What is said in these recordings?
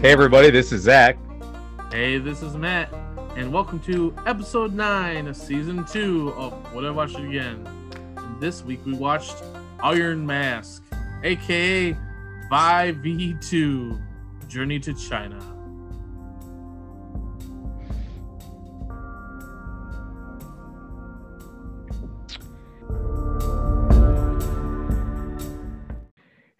Hey everybody, this is Zach. Hey, this is Matt, and welcome to episode 9 of season 2 of What I Watched Again. And this week we watched Iron Mask, aka 5v2, Journey to China.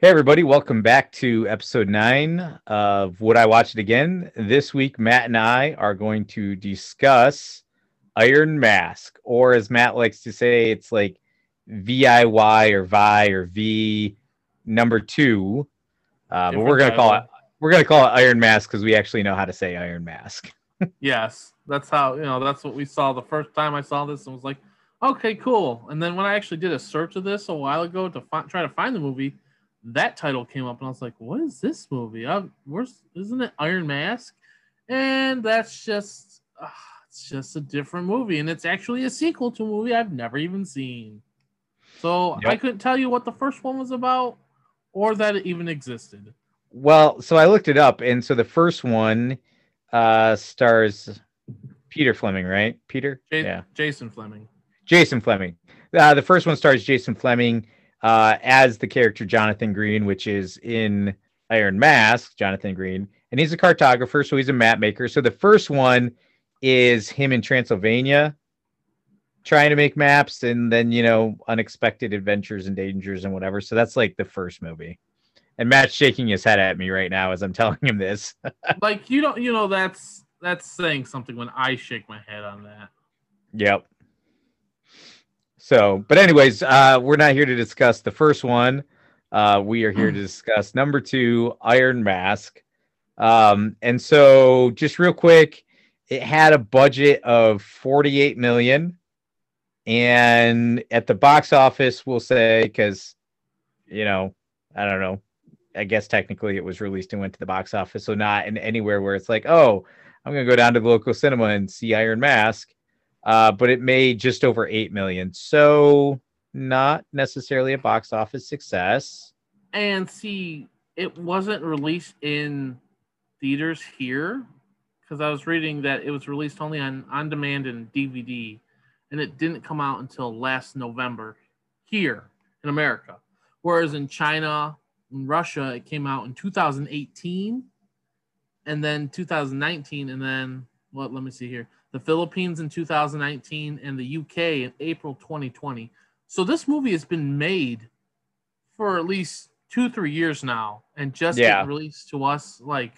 Hey everybody, welcome back to episode 9 of Would I Watch It Again? This week, Matt and I are going to discuss Iron Mask, or as Matt likes to say, it's like VIY or VI or V number 2. But we're gonna call it Iron Mask because we actually know how to say Iron Mask. Yes, that's how, you know, that's what we saw the first time I saw this and was like, okay, cool. And then when I actually did a search of this a while ago to try to find the movie, that title came up and I was like, what is this movie? Isn't it Iron Mask? And that's just, it's just a different movie. And it's actually a sequel to a movie I've never even seen. So yep. I couldn't tell you what the first one was about or that it even existed. Well, so I looked it up. And so the first one stars Peter Flemyng, right? Peter? Jason Flemyng. Jason Flemyng. The first one stars Jason Flemyng as the character Jonathan Green, which is in Iron Mask, Jonathan Green. And he's a cartographer, so he's a map maker. So the first one is him in Transylvania trying to make maps, and then, you know, unexpected adventures and dangers and whatever. So that's like the first movie. And Matt's shaking his head at me right now as I'm telling him this. Like, you don't, you know, that's saying something when I shake my head on that. Yep. So, but anyways, we're not here to discuss the first one. We are here to discuss number 2, Iron Mask. And so just real quick, it had a budget of $48 million. And at the box office, we'll say, because, you know, I don't know, I guess technically it was released and went to the box office. So not in anywhere where it's like, oh, I'm going to go down to the local cinema and see Iron Mask. But it made just over $8 million. So not necessarily a box office success. And see, it wasn't released in theaters here because I was reading that it was released only on demand and DVD. And it didn't come out until last November here in America. Whereas in China and Russia, it came out in 2018 and then 2019 and then, what? Let me see here. The Philippines in 2019 and the UK in April 2020. So this movie has been made for at least 2-3 years now and just released to us. Like,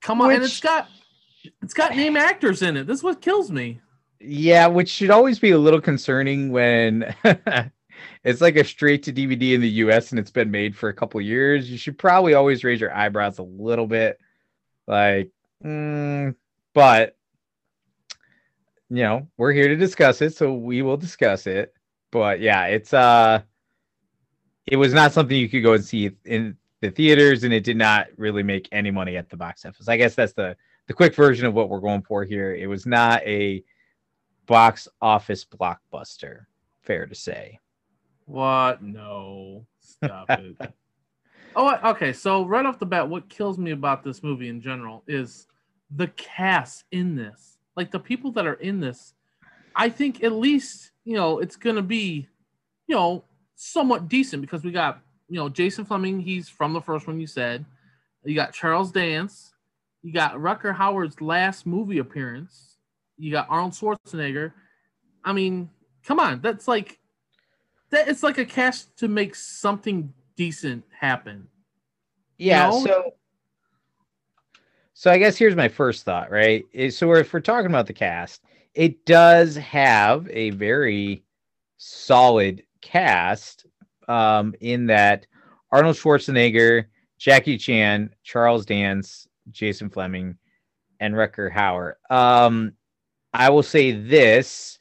come on, and it's got name actors in it. This is what kills me. Yeah, which should always be a little concerning when it's like a straight to DVD in the US and it's been made for a couple years. You should probably always raise your eyebrows a little bit, like, but. You know, we're here to discuss it, so we will discuss it. But yeah, it's it was not something you could go and see in the theaters, and it did not really make any money at the box office. I guess that's the quick version of what we're going for here. It was not a box office blockbuster, fair to say. What? No, stop it. Oh, okay. So right off the bat, what kills me about this movie in general is the cast in this. Like, the people that are in this, I think at least, you know, it's going to be, you know, somewhat decent because we got, you know, Jason Flemyng. He's from the first one you said. You got Charles Dance. You got Rutger Hauer's last movie appearance. You got Arnold Schwarzenegger. I mean, come on. That's like, it's like a cast to make something decent happen. Yeah, you know? So I guess here's my first thought, right? So if we're talking about the cast, it does have a very solid cast in that Arnold Schwarzenegger, Jackie Chan, Charles Dance, Jason Flemyng, and Rutger Hauer. I will say this.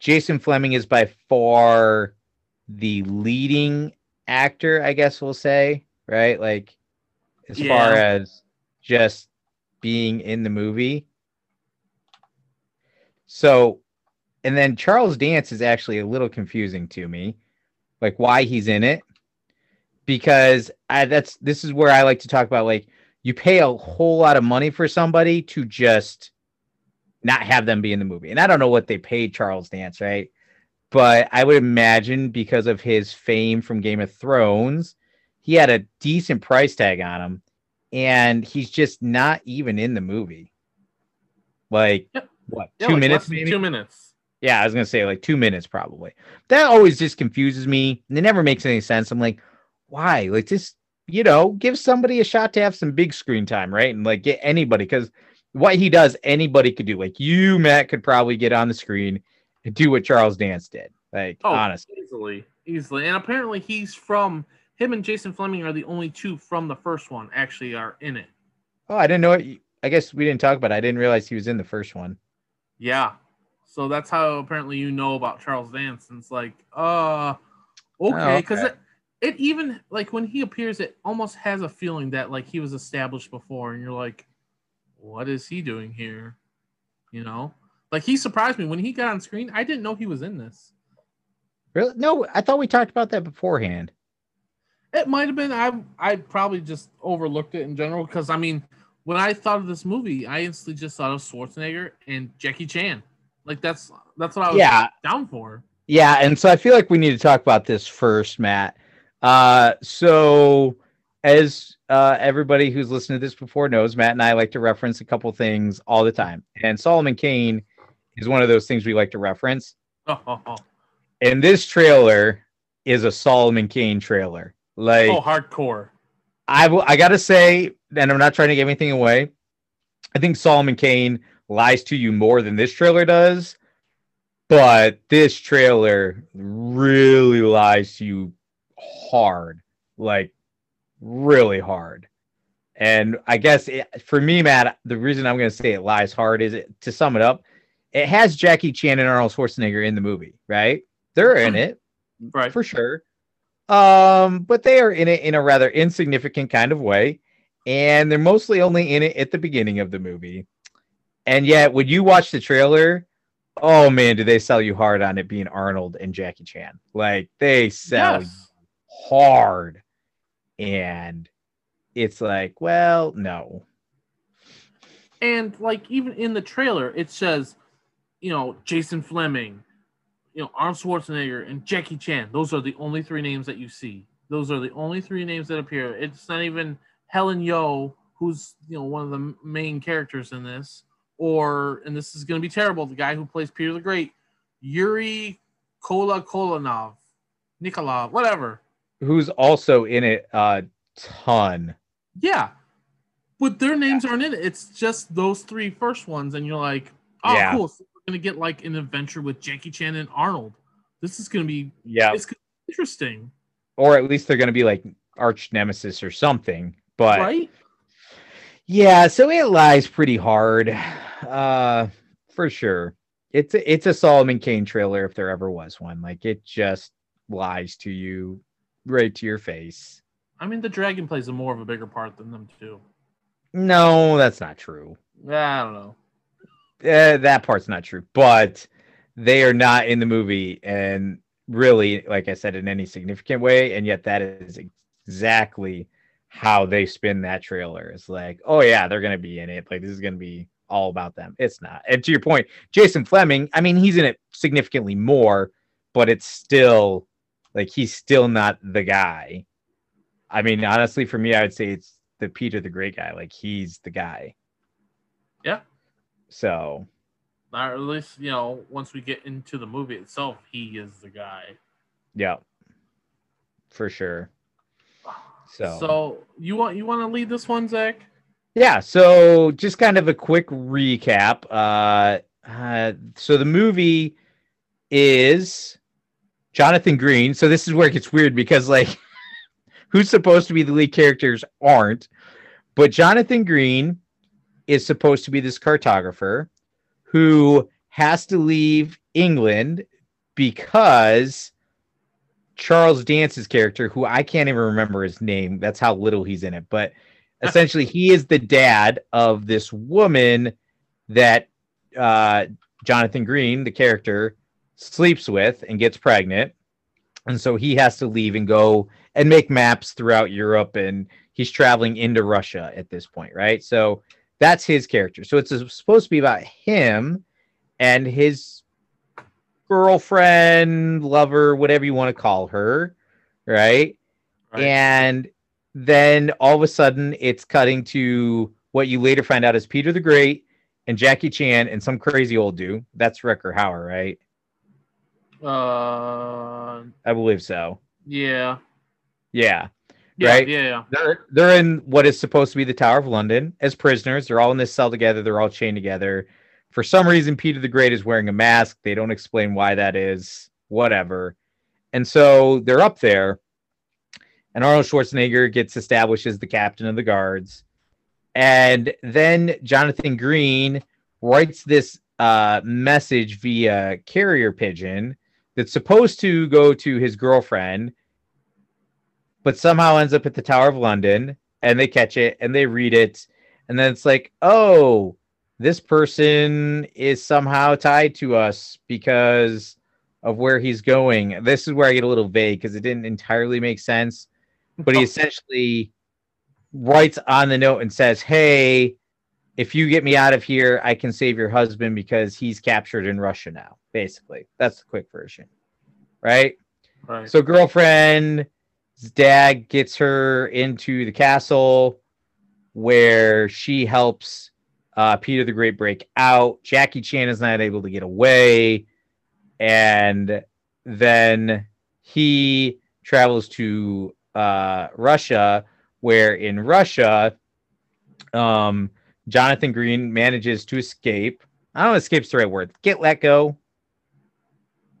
Jason Flemyng is by far the leading actor, I guess we'll say, right? Like, as far as just being in the movie. So, and then Charles Dance is actually a little confusing to me, like why he's in it, because this is where I like to talk about, like, you pay a whole lot of money for somebody to just not have them be in the movie. And I don't know what they paid Charles Dance, right? But I would imagine because of his fame from Game of Thrones, he had a decent price tag on him, and he's just not even in the movie. Like, yep. What, yeah, 2 minutes? Maybe? 2 minutes. Yeah, I was going to say like 2 minutes probably. That always just confuses me. It never makes any sense. I'm like, why? Like, just, you know, give somebody a shot to have some big screen time, right? And like get anybody, because what he does, anybody could do. Like you, Matt, could probably get on the screen and do what Charles Dance did. Like, oh, honestly. Easily. And apparently he's from, him and Jason Flemyng are the only two from the first one actually are in it. Oh, I didn't know it. I guess we didn't talk about it. I didn't realize he was in the first one. Yeah. So that's how apparently you know about Charles Dance. And it's like, okay. Because it even, like, when he appears, it almost has a feeling that, like, he was established before. And you're like, what is he doing here? You know? Like, he surprised me. When he got on screen, I didn't know he was in this. Really? No, I thought we talked about that beforehand. It might have been. I probably just overlooked it in general because, I mean, when I thought of this movie, I instantly just thought of Schwarzenegger and Jackie Chan. Like, that's what I was down for. Yeah, and so I feel like we need to talk about this first, Matt. So as everybody who's listened to this before knows, Matt and I like to reference a couple things all the time. And Solomon Kane is one of those things we like to reference. And this trailer is a Solomon Kane trailer. Like, oh, hardcore. I got to say, and I'm not trying to give anything away, I think Solomon Kane lies to you more than this trailer does. But this trailer really lies to you hard. Like, really hard. And I guess for me, Matt, the reason I'm going to say it lies hard is, to sum it up, it has Jackie Chan and Arnold Schwarzenegger in the movie, right? They're in it, right? For sure. But they are in it in a rather insignificant kind of way, and they're mostly only in it at the beginning of the movie. And yet, when you watch the trailer, oh man, do they sell you hard on it being Arnold and Jackie Chan? Like, they sell you hard, and it's like, well, no. And like, even in the trailer, it says, you know, Jason Flemyng, you know, Arnold Schwarzenegger and Jackie Chan. Those are the only three names that you see. Those are the only three names that appear. It's not even Helen Yeoh, who's, you know, one of the main characters in this, or, and this is going to be terrible, the guy who plays Peter the Great, Yuri Kolokolnikov, whatever. Who's also in it a ton. Yeah. But their names aren't in it. It's just those three first ones. And you're like, oh, cool. So going to get like an adventure with Jackie Chan and Arnold. This is going to be it's gonna be interesting. Or at least they're going to be like arch nemesis or something. But yeah, so it lies pretty hard, for sure. It's a Solomon Kane trailer if there ever was one. Like, it just lies to you right to your face. I mean, the dragon plays more of a bigger part than them too. No, that's not true. I don't know. That part's not true, but they are not in the movie, and really, like I said, in any significant way. And yet, that is exactly how they spin that trailer. It's like, oh yeah, they're gonna be in it. Like, this is gonna be all about them. It's not. And to your point, Jason Flemyng, I mean, he's in it significantly more, but it's still like he's still not the guy. I mean, honestly, for me, I would say it's the Peter the Great guy. Like, he's the guy. Yeah. So, or at least, you know, once we get into the movie itself, he is the guy. Yeah, for sure. So you want to lead this one, Zach? Yeah. So just kind of a quick recap. So the movie is Jonathan Green. So this is where it gets weird because, like, who's supposed to be the lead characters aren't, but Jonathan Green is supposed to be this cartographer who has to leave England because Charles Dance's character, who I can't even remember his name, that's how little he's in it, but essentially he is the dad of this woman that Jonathan Green, the character, sleeps with and gets pregnant. And so he has to leave and go and make maps throughout Europe, and he's traveling into Russia at this point, right? So that's his character. So it's supposed to be about him and his girlfriend, lover, whatever you want to call her, right? And then all of a sudden it's cutting to what you later find out is Peter the Great and Jackie Chan and some crazy old dude. That's Rutger Hauer, right? I believe so. Yeah. They're in what is supposed to be the Tower of London as prisoners. They're all in this cell together. They're all chained together. For some reason, Peter the Great is wearing a mask. They don't explain why that is. Whatever. And so they're up there, and Arnold Schwarzenegger gets established as the captain of the guards. And then Jonathan Green writes this message via carrier pigeon that's supposed to go to his girlfriend, but somehow ends up at the Tower of London, and they catch it and they read it. And then it's like, oh, this person is somehow tied to us because of where he's going. This is where I get a little vague because it didn't entirely make sense, but he essentially writes on the note and says, hey, if you get me out of here, I can save your husband because he's captured in Russia now. Basically, that's the quick version, right? So girlfriend's dad gets her into the castle where she helps Peter the Great break out. Jackie Chan is not able to get away, and then he travels to Russia, where in Russia, Jonathan Green manages to escape. I don't know if escape's the right word. Get let go.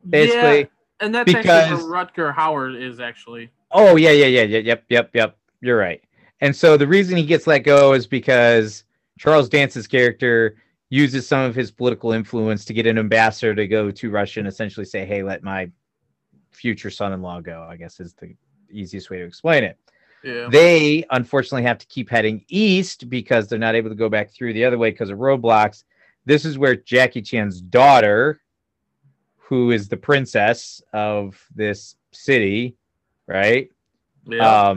Basically. Yeah, and that's actually where Rutger Hauer is actually. Oh, yeah. You're right. And so the reason he gets let go is because Charles Dance's character uses some of his political influence to get an ambassador to go to Russia and essentially say, hey, let my future son-in-law go, I guess is the easiest way to explain it. Yeah. They unfortunately have to keep heading east because they're not able to go back through the other way because of roadblocks. This is where Jackie Chan's daughter, who is the princess of this city, right? Yeah.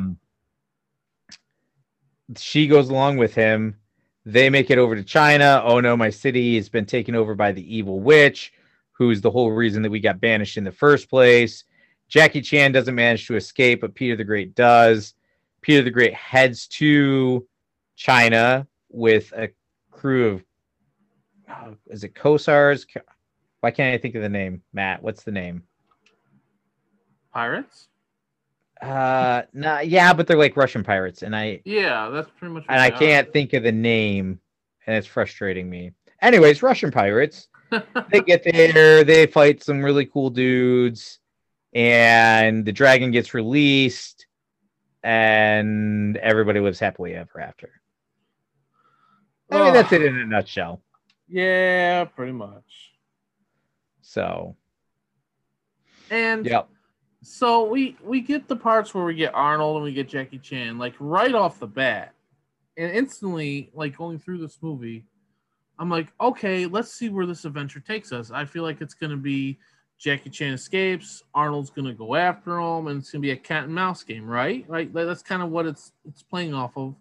She goes along with him. They make it over to China. Oh no, my city has been taken over by the evil witch, who's the whole reason that we got banished in the first place. Jackie Chan doesn't manage to escape, but Peter the Great does. Peter the Great heads to China with a crew of, is it Cossars? Why can't I think of the name, Matt? What's the name? Pirates? Yeah, but they're like Russian pirates, and that's pretty much. And I can't think of the name, and it's frustrating me. Anyways, Russian pirates. They get there. They fight some really cool dudes, and the dragon gets released. And everybody lives happily ever after. I mean, that's it in a nutshell. Yeah, pretty much. So. And yep. So we get the parts where we get Arnold and we get Jackie Chan, like right off the bat. And instantly, like going through this movie, I'm like, okay, let's see where this adventure takes us. I feel like it's going to be Jackie Chan escapes, Arnold's going to go after him, and it's going to be a cat and mouse game, right? Like, that's kind of what it's playing off of.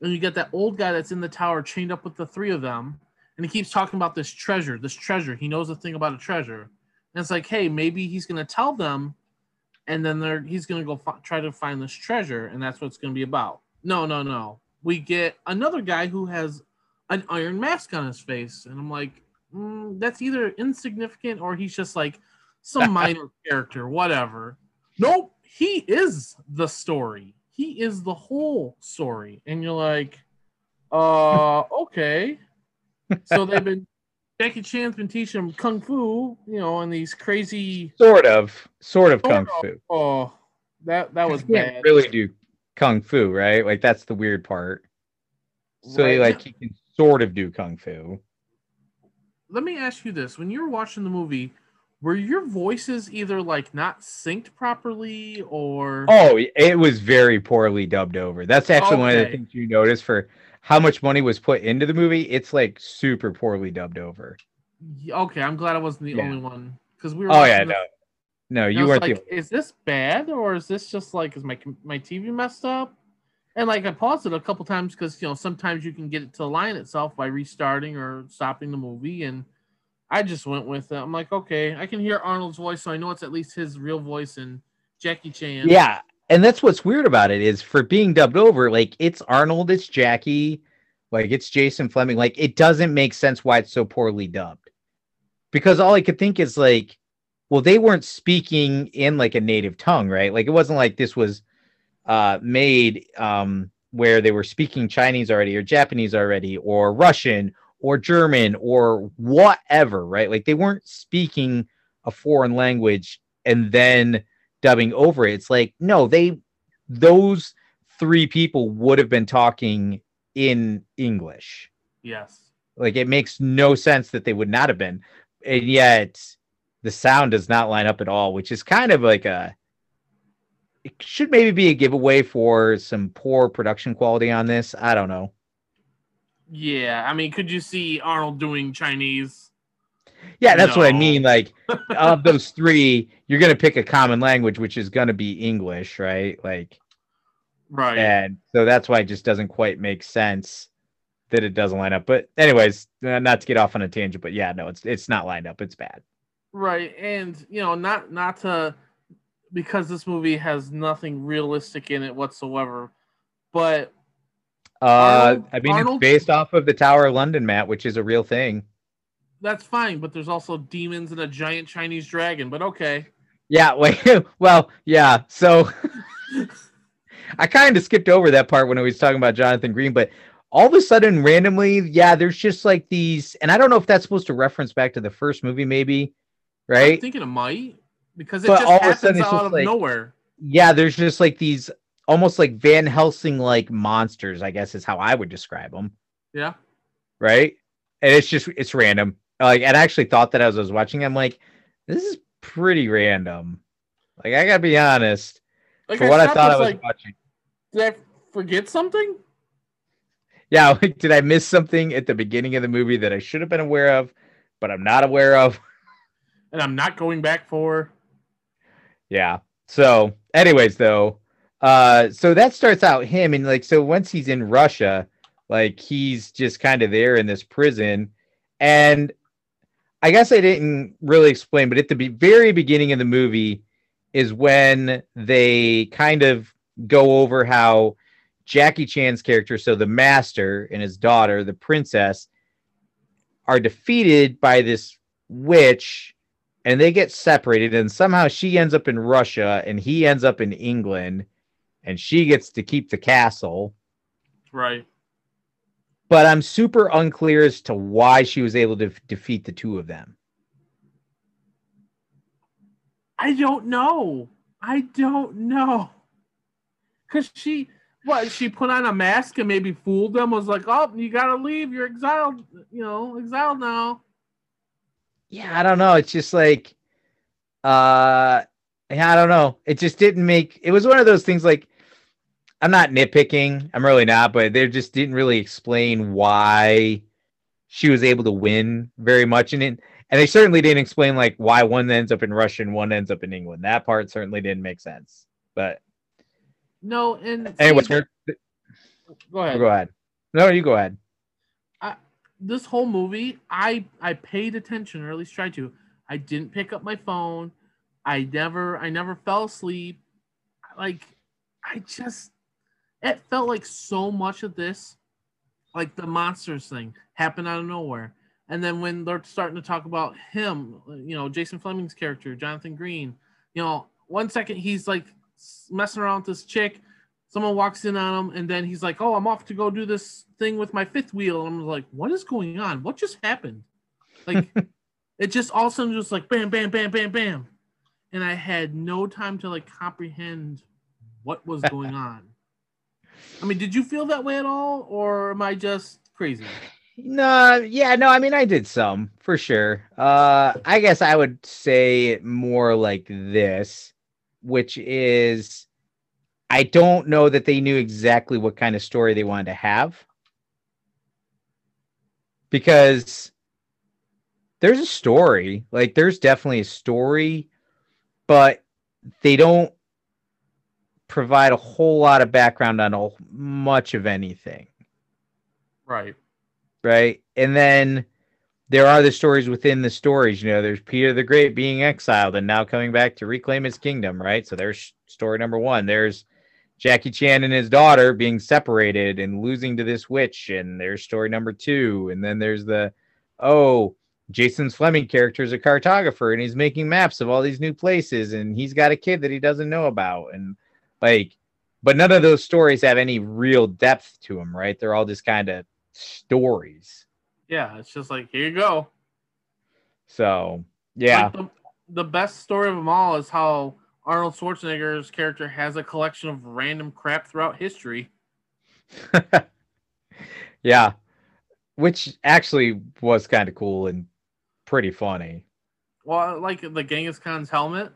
And you get that old guy that's in the tower chained up with the three of them, and he keeps talking about this treasure. He knows a thing about a treasure. And it's like, hey, maybe he's going to tell them, and then he's going to go try to find this treasure, and that's what it's going to be about. No. We get another guy who has an iron mask on his face, and I'm like, that's either insignificant or he's just like some minor character, whatever. Nope, he is the story. He is the whole story. And you're like, okay. So Jackie Chan's been teaching him kung fu, and these crazy sort of kung fu. Oh, that was bad. Can't really do kung fu, right? Like that's the weird part. So right. Like he can sort of do kung fu. Let me ask you this. When you were watching the movie, were your voices either like not synced properly or... Oh, it was very poorly dubbed over. That's actually one of the things you notice for how much money was put into the movie. It's like super poorly dubbed over. Okay, I'm glad I wasn't the only one. Because we were watching No, you weren't like, is this bad, or is this just like, is my TV messed up? And like I paused it a couple times because, you know, sometimes you can get it to align itself by restarting or stopping the movie, and I just went with it. I'm like, okay, I can hear Arnold's voice, so I know it's at least his real voice and Jackie Chan. Yeah, and that's what's weird about it is for being dubbed over, like it's Arnold, it's Jackie, like it's Jason Flemyng. Like it doesn't make sense why it's so poorly dubbed, because all I could think is like, well, they weren't speaking in like a native tongue, right? Like it wasn't like this was made where they were speaking Chinese already or Japanese already or Russian or German or whatever, right? Like they weren't speaking a foreign language and then dubbing over it. It's like, no, those three people would have been talking in English. Yes. Like it makes no sense that they would not have been. And yet the sound does not line up at all, which is kind of like it should maybe be a giveaway for some poor production quality on this. I don't know. Yeah, I mean, could you see Arnold doing Chinese? Yeah, that's what I mean. Like, of those three, you're going to pick a common language, which is going to be English, right? Like, right. And so that's why it just doesn't quite make sense that it doesn't line up. But anyways, not to get off on a tangent, but yeah, no, it's not lined up. It's bad. Right, and, you know, not to... because this movie has nothing realistic in it whatsoever. But Arnold, it's based off of the Tower of London, Matt, which is a real thing. That's fine, but there's also demons and a giant Chinese dragon, but okay. Yeah, well, yeah. So I kind of skipped over that part when I was talking about Jonathan Green, but all of a sudden, randomly, yeah, there's just like these, and I don't know if that's supposed to reference back to the first movie, maybe, right? I'm thinking it might. Because it all of a sudden it's just out of nowhere. Yeah, there's just like these almost like Van Helsing-like monsters, I guess is how I would describe them. Yeah. Right? And it's random. Like, and I actually thought that as I was watching, I'm like, this is pretty random. Like, I gotta be honest. Like, for what I thought I was like, watching. Did I forget something? Yeah, like, did I miss something at the beginning of the movie that I should have been aware of, but I'm not aware of? And I'm not going back for... Yeah. So anyways, though, so that starts out him. And like, so once he's in Russia, like he's just kind of there in this prison. And I guess I didn't really explain, but at the very beginning of the movie is when they kind of go over how Jackie Chan's character, so the master and his daughter, the princess, are defeated by this witch. And they get separated, and somehow she ends up in Russia, and he ends up in England, and she gets to keep the castle. Right. But I'm super unclear as to why she was able to defeat the two of them. I don't know. Because she put on a mask and maybe fooled them, was like, oh, you got to leave, you're exiled, you know, exiled now. Yeah, I don't know. It's just like, I don't know. It just didn't make, it was one of those things like, I'm not nitpicking. I'm really not, but they just didn't really explain why she was able to win very much. And they certainly didn't explain like why one ends up in Russia and one ends up in England. That part certainly didn't make sense, but. No. And anyway, go ahead. No, you go ahead. This whole movie, I paid attention, or at least tried to. I didn't pick up my phone. I never fell asleep. Like, it felt like so much of this, like the monsters thing happened out of nowhere. And then when they're starting to talk about him, you know, Jason Flemyng's character, Jonathan Green, you know, one second he's like messing around with this chick. Someone walks in on him, and then he's like, oh, I'm off to go do this thing with my fifth wheel. And I'm like, what is going on? What just happened? Like, it just all of a sudden just like, bam, bam, bam, bam, bam. And I had no time to, like, comprehend what was going on. I mean, did you feel that way at all, or am I just crazy? No, I mean, I did some, for sure. I guess I would say it more like this, which is... I don't know that they knew exactly what kind of story they wanted to have, because there's a story, like there's definitely a story, but they don't provide a whole lot of background on much of anything. Right. Right. And then there are the stories within the stories. You know, there's Peter the Great being exiled and now coming back to reclaim his kingdom. Right. So there's story number one. There's Jackie Chan and his daughter being separated and losing to this witch. And there's story number two. And then there's the, oh, Jason Flemyng character is a cartographer and he's making maps of all these new places. And he's got a kid that he doesn't know about. And like, but none of those stories have any real depth to them. Right. They're all just kind of stories. Yeah. It's just like, here you go. So, yeah. Like the best story of them all is how Arnold Schwarzenegger's character has a collection of random crap throughout history. Yeah. Which actually was kind of cool and pretty funny. Well, like the Genghis Khan's helmet.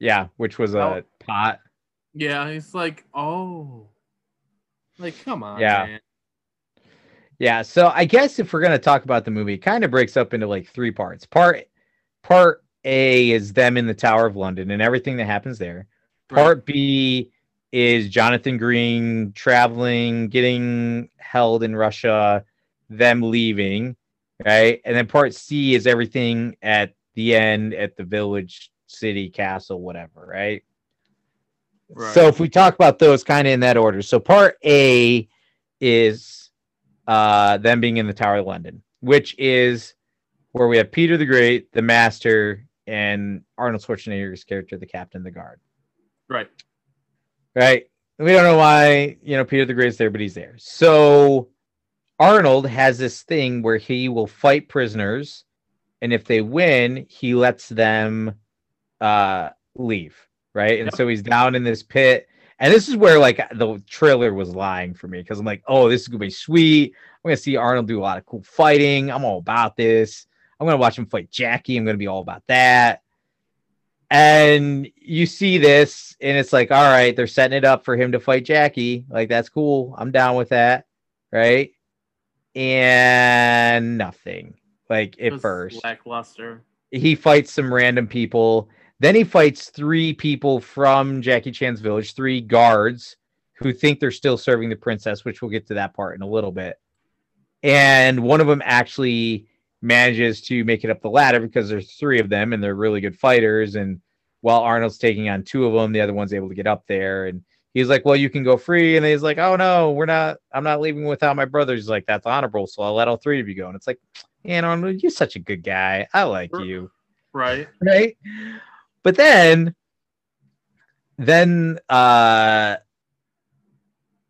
Yeah. Which was a pot. Yeah. He's like, oh, like, come on. Yeah. Man. Yeah. So I guess if we're going to talk about the movie, it kind of breaks up into like three parts. Part A is them in the Tower of London and everything that happens there. Right. Part B is Jonathan Green traveling, getting held in Russia, them leaving, right? And then part C is everything at the end at the village, city, castle, whatever, right? Right. So if we talk about those kind of in that order. So part A is them being in the Tower of London, which is where we have Peter the Great, the Master, and Arnold Schwarzenegger's character, the captain of the guard. Right. Right. We don't know why, you know, Peter the Great's there, but he's there. So Arnold has this thing where he will fight prisoners, and if they win, he lets them leave. Right. And so he's down in this pit. And this is where like the trailer was lying for me, because I'm like, oh, this is gonna be sweet. I'm gonna see Arnold do a lot of cool fighting. I'm all about this. I'm going to watch him fight Jackie. I'm going to be all about that. And you see this, and it's like, all right, they're setting it up for him to fight Jackie. Like, that's cool. I'm down with that. Right. And nothing. Like, at first. Lackluster. He fights some random people. Then he fights three people from Jackie Chan's village, three guards who think they're still serving the princess, which we'll get to that part in a little bit. And one of them actually manages to make it up the ladder because there's three of them and they're really good fighters. And while Arnold's taking on two of them, the other one's able to get up there. And he's like, well, you can go free. And he's like, oh no, I'm not leaving without my brothers. He's like, that's honorable. So I'll let all three of you go. And it's like, man, Arnold, you're such a good guy. I like you. Right. Right. But then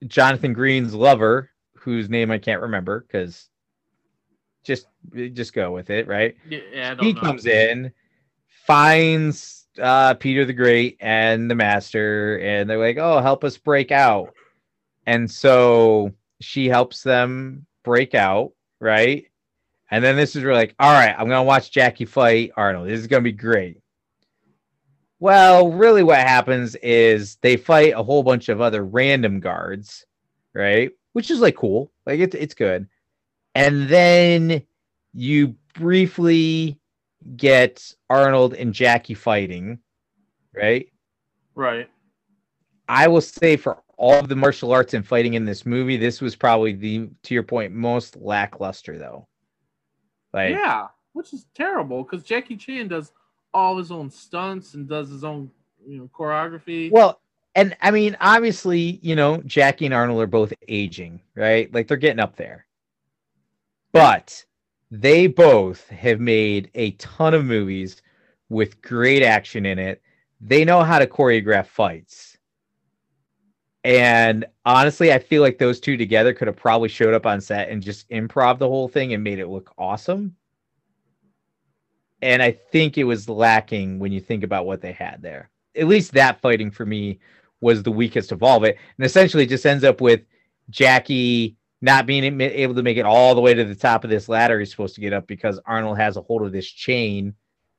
Jonathan Green's lover, whose name I can't remember because just go with it, right? Yeah, he comes in, finds Peter the Great and the Master, and they're like, oh, help us break out. And so she helps them break out, right? And then this is where like, all right, I'm going to watch Jackie fight Arnold. This is going to be great. Well, really what happens is they fight a whole bunch of other random guards, right? Which is like cool. Like it's good. And then you briefly get Arnold and Jackie fighting, right? Right. I will say for all of the martial arts and fighting in this movie, this was probably the, to your point, most lackluster, though. Like, yeah, which is terrible because Jackie Chan does all his own stunts and does his own, you know, choreography. Well, and I mean, obviously, you know, Jackie and Arnold are both aging, right? Like they're getting up there. But they both have made a ton of movies with great action in it. They know how to choreograph fights. And honestly, I feel like those two together could have probably showed up on set and just improv the whole thing and made it look awesome. And I think it was lacking when you think about what they had there. At least that fighting for me was the weakest of all of it. And essentially it just ends up with Jackie not being able to make it all the way to the top of this ladder he's supposed to get up because Arnold has a hold of this chain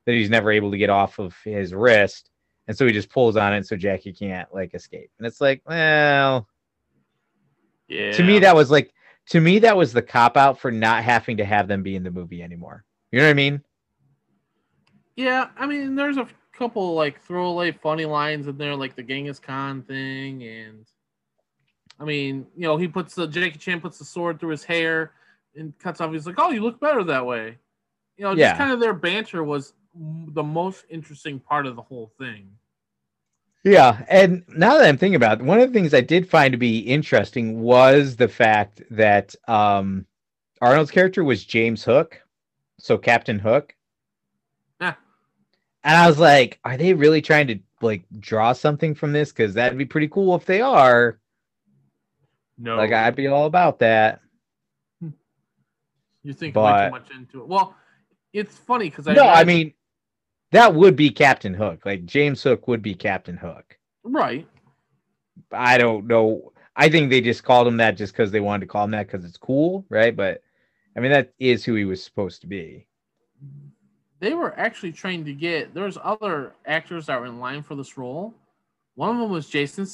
that he's never able to get off of his wrist. And so he just pulls on it so Jackie can't, like, escape. And it's like, well... yeah. To me, that was the cop-out for not having to have them be in the movie anymore. You know what I mean? Yeah, I mean, there's a couple like throwaway funny lines in there, like the Genghis Khan thing, and I mean, you know, he puts the Jackie Chan puts the sword through his hair and cuts off. He's like, "Oh, you look better that way." You know, just kind of their banter was the most interesting part of the whole thing. Yeah, and now that I'm thinking about it, one of the things I did find to be interesting was the fact that Arnold's character was James Hook, so Captain Hook. Yeah. And I was like, are they really trying to like draw something from this? Because that'd be pretty cool if they are. No, like I'd be all about that. You think way too much into it. Well, it's funny because I mean, that would be Captain Hook. Like James Hook would be Captain Hook, right? I don't know. I think they just called him that just because they wanted to call him that because it's cool, right? But I mean, that is who he was supposed to be. They were actually trying to get. There's other actors that were in line for this role. One of them was Jason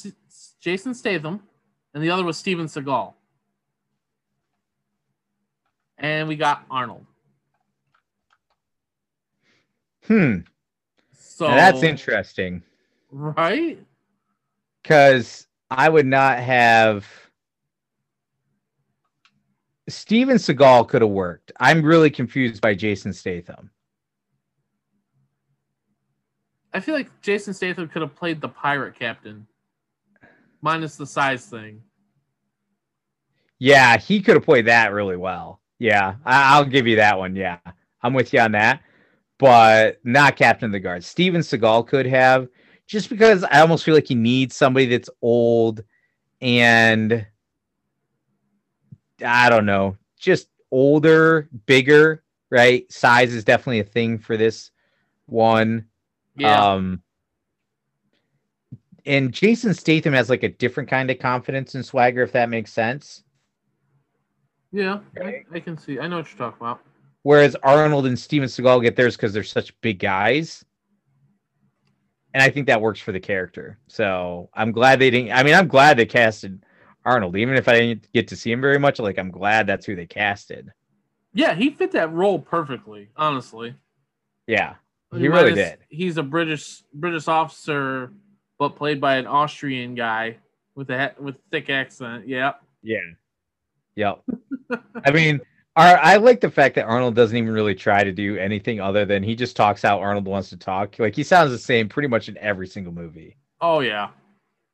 Statham, and the other was Steven Seagal. And we got Arnold. So now that's interesting, right? Because I would not have. Steven Seagal could have worked. I'm really confused by Jason Statham. I feel like Jason Statham could have played the pirate captain, minus the size thing. Yeah, he could have played that really well. Yeah, I'll give you that one. Yeah, I'm with you on that. But not Captain of the Guard. Steven Seagal could have, just because I almost feel like he needs somebody that's old and, I don't know, just older, bigger, right? Size is definitely a thing for this one. Yeah. And Jason Statham has like a different kind of confidence and swagger, if that makes sense. Yeah, right? I can see. I know what you're talking about. Whereas Arnold and Steven Seagal get theirs because they're such big guys. And I think that works for the character. So I'm glad they didn't. I mean, I'm glad they casted Arnold, even if I didn't get to see him very much. Like, I'm glad that's who they casted. Yeah, he fit that role perfectly, honestly. Yeah, he really did. He's a British officer, but played by an Austrian guy with a thick accent. Yeah. Yeah. Yep. I mean, I like the fact that Arnold doesn't even really try to do anything other than he just talks how Arnold wants to talk. Like, he sounds the same pretty much in every single movie. Oh, yeah.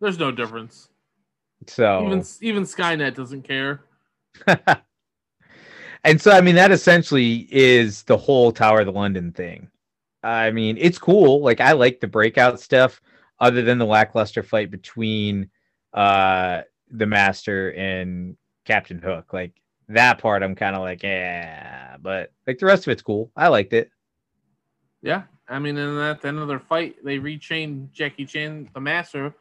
There's no difference. So even Skynet doesn't care. And so, I mean, that essentially is the whole Tower of the London thing. I mean, it's cool. Like, I like the breakout stuff other than the lackluster fight between the Master and Captain Hook. Like, that part I'm kind of like, yeah, but like the rest of it's cool. I liked it. Yeah. I mean, and at the end of their fight, they rechained Jackie Chan, the Master,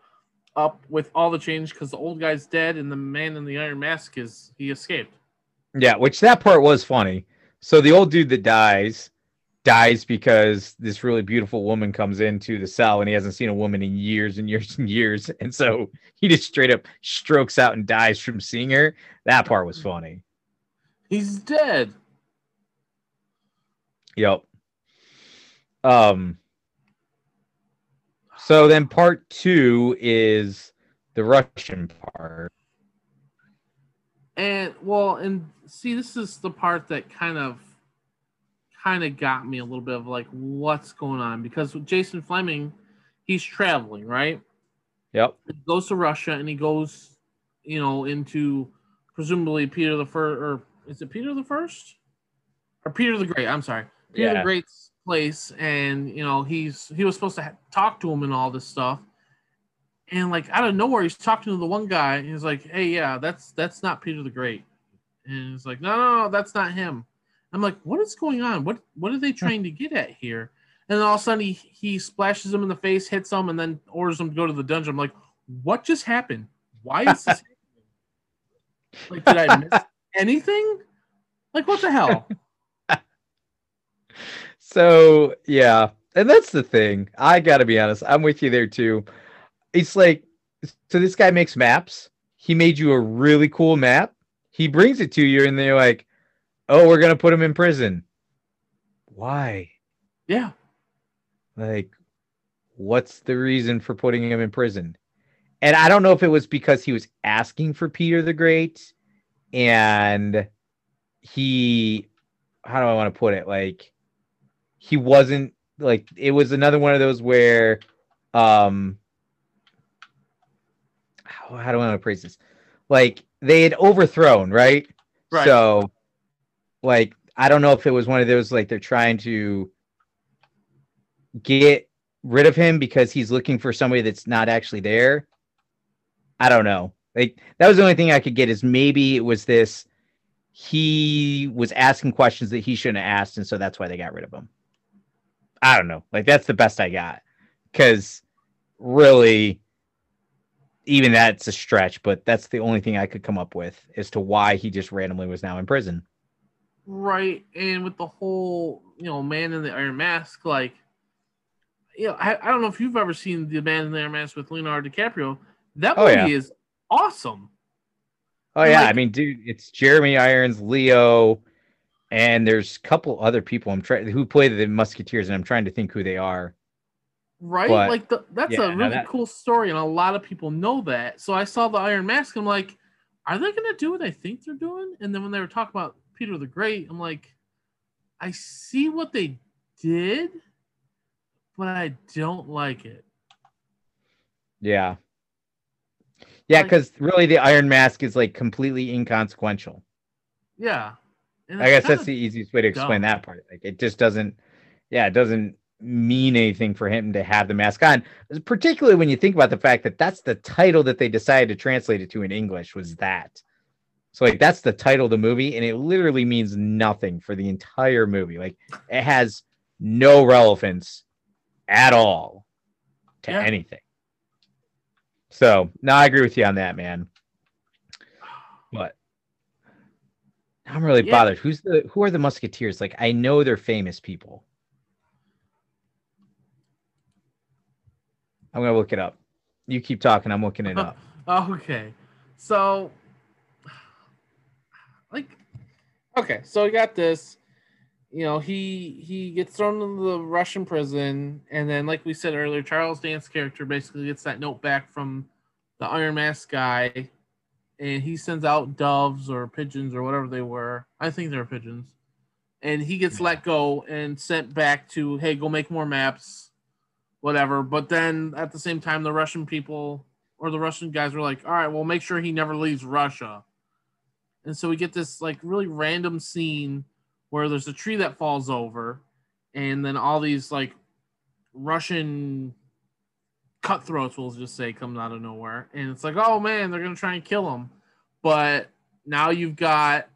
up with all the change because the old guy's dead and the man in the iron mask he escaped. Yeah, which that part was funny. So the old dude that dies because this really beautiful woman comes into the cell and he hasn't seen a woman in years and years and years. And so he just straight up strokes out and dies from seeing her. That part was funny. He's dead. Yep. So then part two is the Russian part. And well, and see, this is the part that kind of got me a little bit of like what's going on, because with Jason Flemyng, he's traveling, right? Yep. He goes to Russia and he goes, you know, into presumably Peter the First, or is it Peter the First or Peter the Great? I'm sorry, Peter the Great's place, and you know he was supposed to talk to him and all this stuff, and like out of nowhere he's talking to the one guy and he's like, "Hey, yeah, that's not Peter the Great," and he's like, "No, that's not him." I'm like, what is going on? What are they trying to get at here? And then all of a sudden he splashes him in the face, hits him, and then orders him to go to the dungeon. I'm like, what just happened? Why is this happening? Like, did I miss anything? Like, what the hell? So, yeah. And that's the thing. I got to be honest. I'm with you there, too. It's like, so this guy makes maps. He made you a really cool map. He brings it to you, and they're like, "Oh, we're going to put him in prison." Why? Yeah. Like, what's the reason for putting him in prison? And I don't know if it was because he was asking for Peter the Great and he, how do I want to put it? Like, he wasn't, like, it was another one of those where, how do I want to phrase this? Like, they had overthrown, right? Right. So, like, I don't know if it was one of those, like, they're trying to get rid of him because he's looking for somebody that's not actually there. I don't know. Like, that was the only thing I could get, is maybe it was this, he was asking questions that he shouldn't have asked, and so that's why they got rid of him. I don't know. Like, that's the best I got. Because, really, even that's a stretch, but that's the only thing I could come up with as to why he just randomly was now in prison. Right. And with the whole, you know, Man in the Iron Mask, like, you know, I don't know if you've ever seen The Man in the Iron Mask with Leonardo DiCaprio. That movie is awesome. Oh, and yeah. Like, I mean, dude, it's Jeremy Irons, Leo, and there's a couple other people who play the Musketeers, and I'm trying to think who they are. Right? But, like, that's a really cool story, and a lot of people know that. So I saw The Iron Mask, and I'm like, are they going to do what I think they're doing? And then when they were talking about Peter the Great, I'm like, I see what they did, but I don't like it. Yeah. Yeah, because really the Iron Mask is, like, completely inconsequential. Yeah. And I guess that's the easiest way to explain that part. Like, it just doesn't, it doesn't mean anything for him to have the mask on, particularly when you think about the fact that that's the title that they decided to translate it to in English, was that. So, like, that's the title of the movie, and it literally means nothing for the entire movie. Like, it has no relevance at all to anything. So, no, I agree with you on that, man. But I'm really bothered. Who are the Musketeers? Like, I know they're famous people. I'm going to look it up. You keep talking. I'm looking it up. Okay. So, like, okay. So we got this, you know, he gets thrown into the Russian prison. And then, like we said earlier, Charles Dance's character basically gets that note back from the Iron Mask guy. And he sends out doves or pigeons or whatever they were. I think they were pigeons. And he gets let go and sent back to, hey, go make more maps. Whatever, but then at the same time, the Russian people or the Russian guys were like, all right, well, make sure he never leaves Russia. And so we get this, like, really random scene where there's a tree that falls over, and then all these, like, Russian cutthroats, we'll just say, come out of nowhere. And it's like, oh man, they're gonna try and kill him. But now you've got,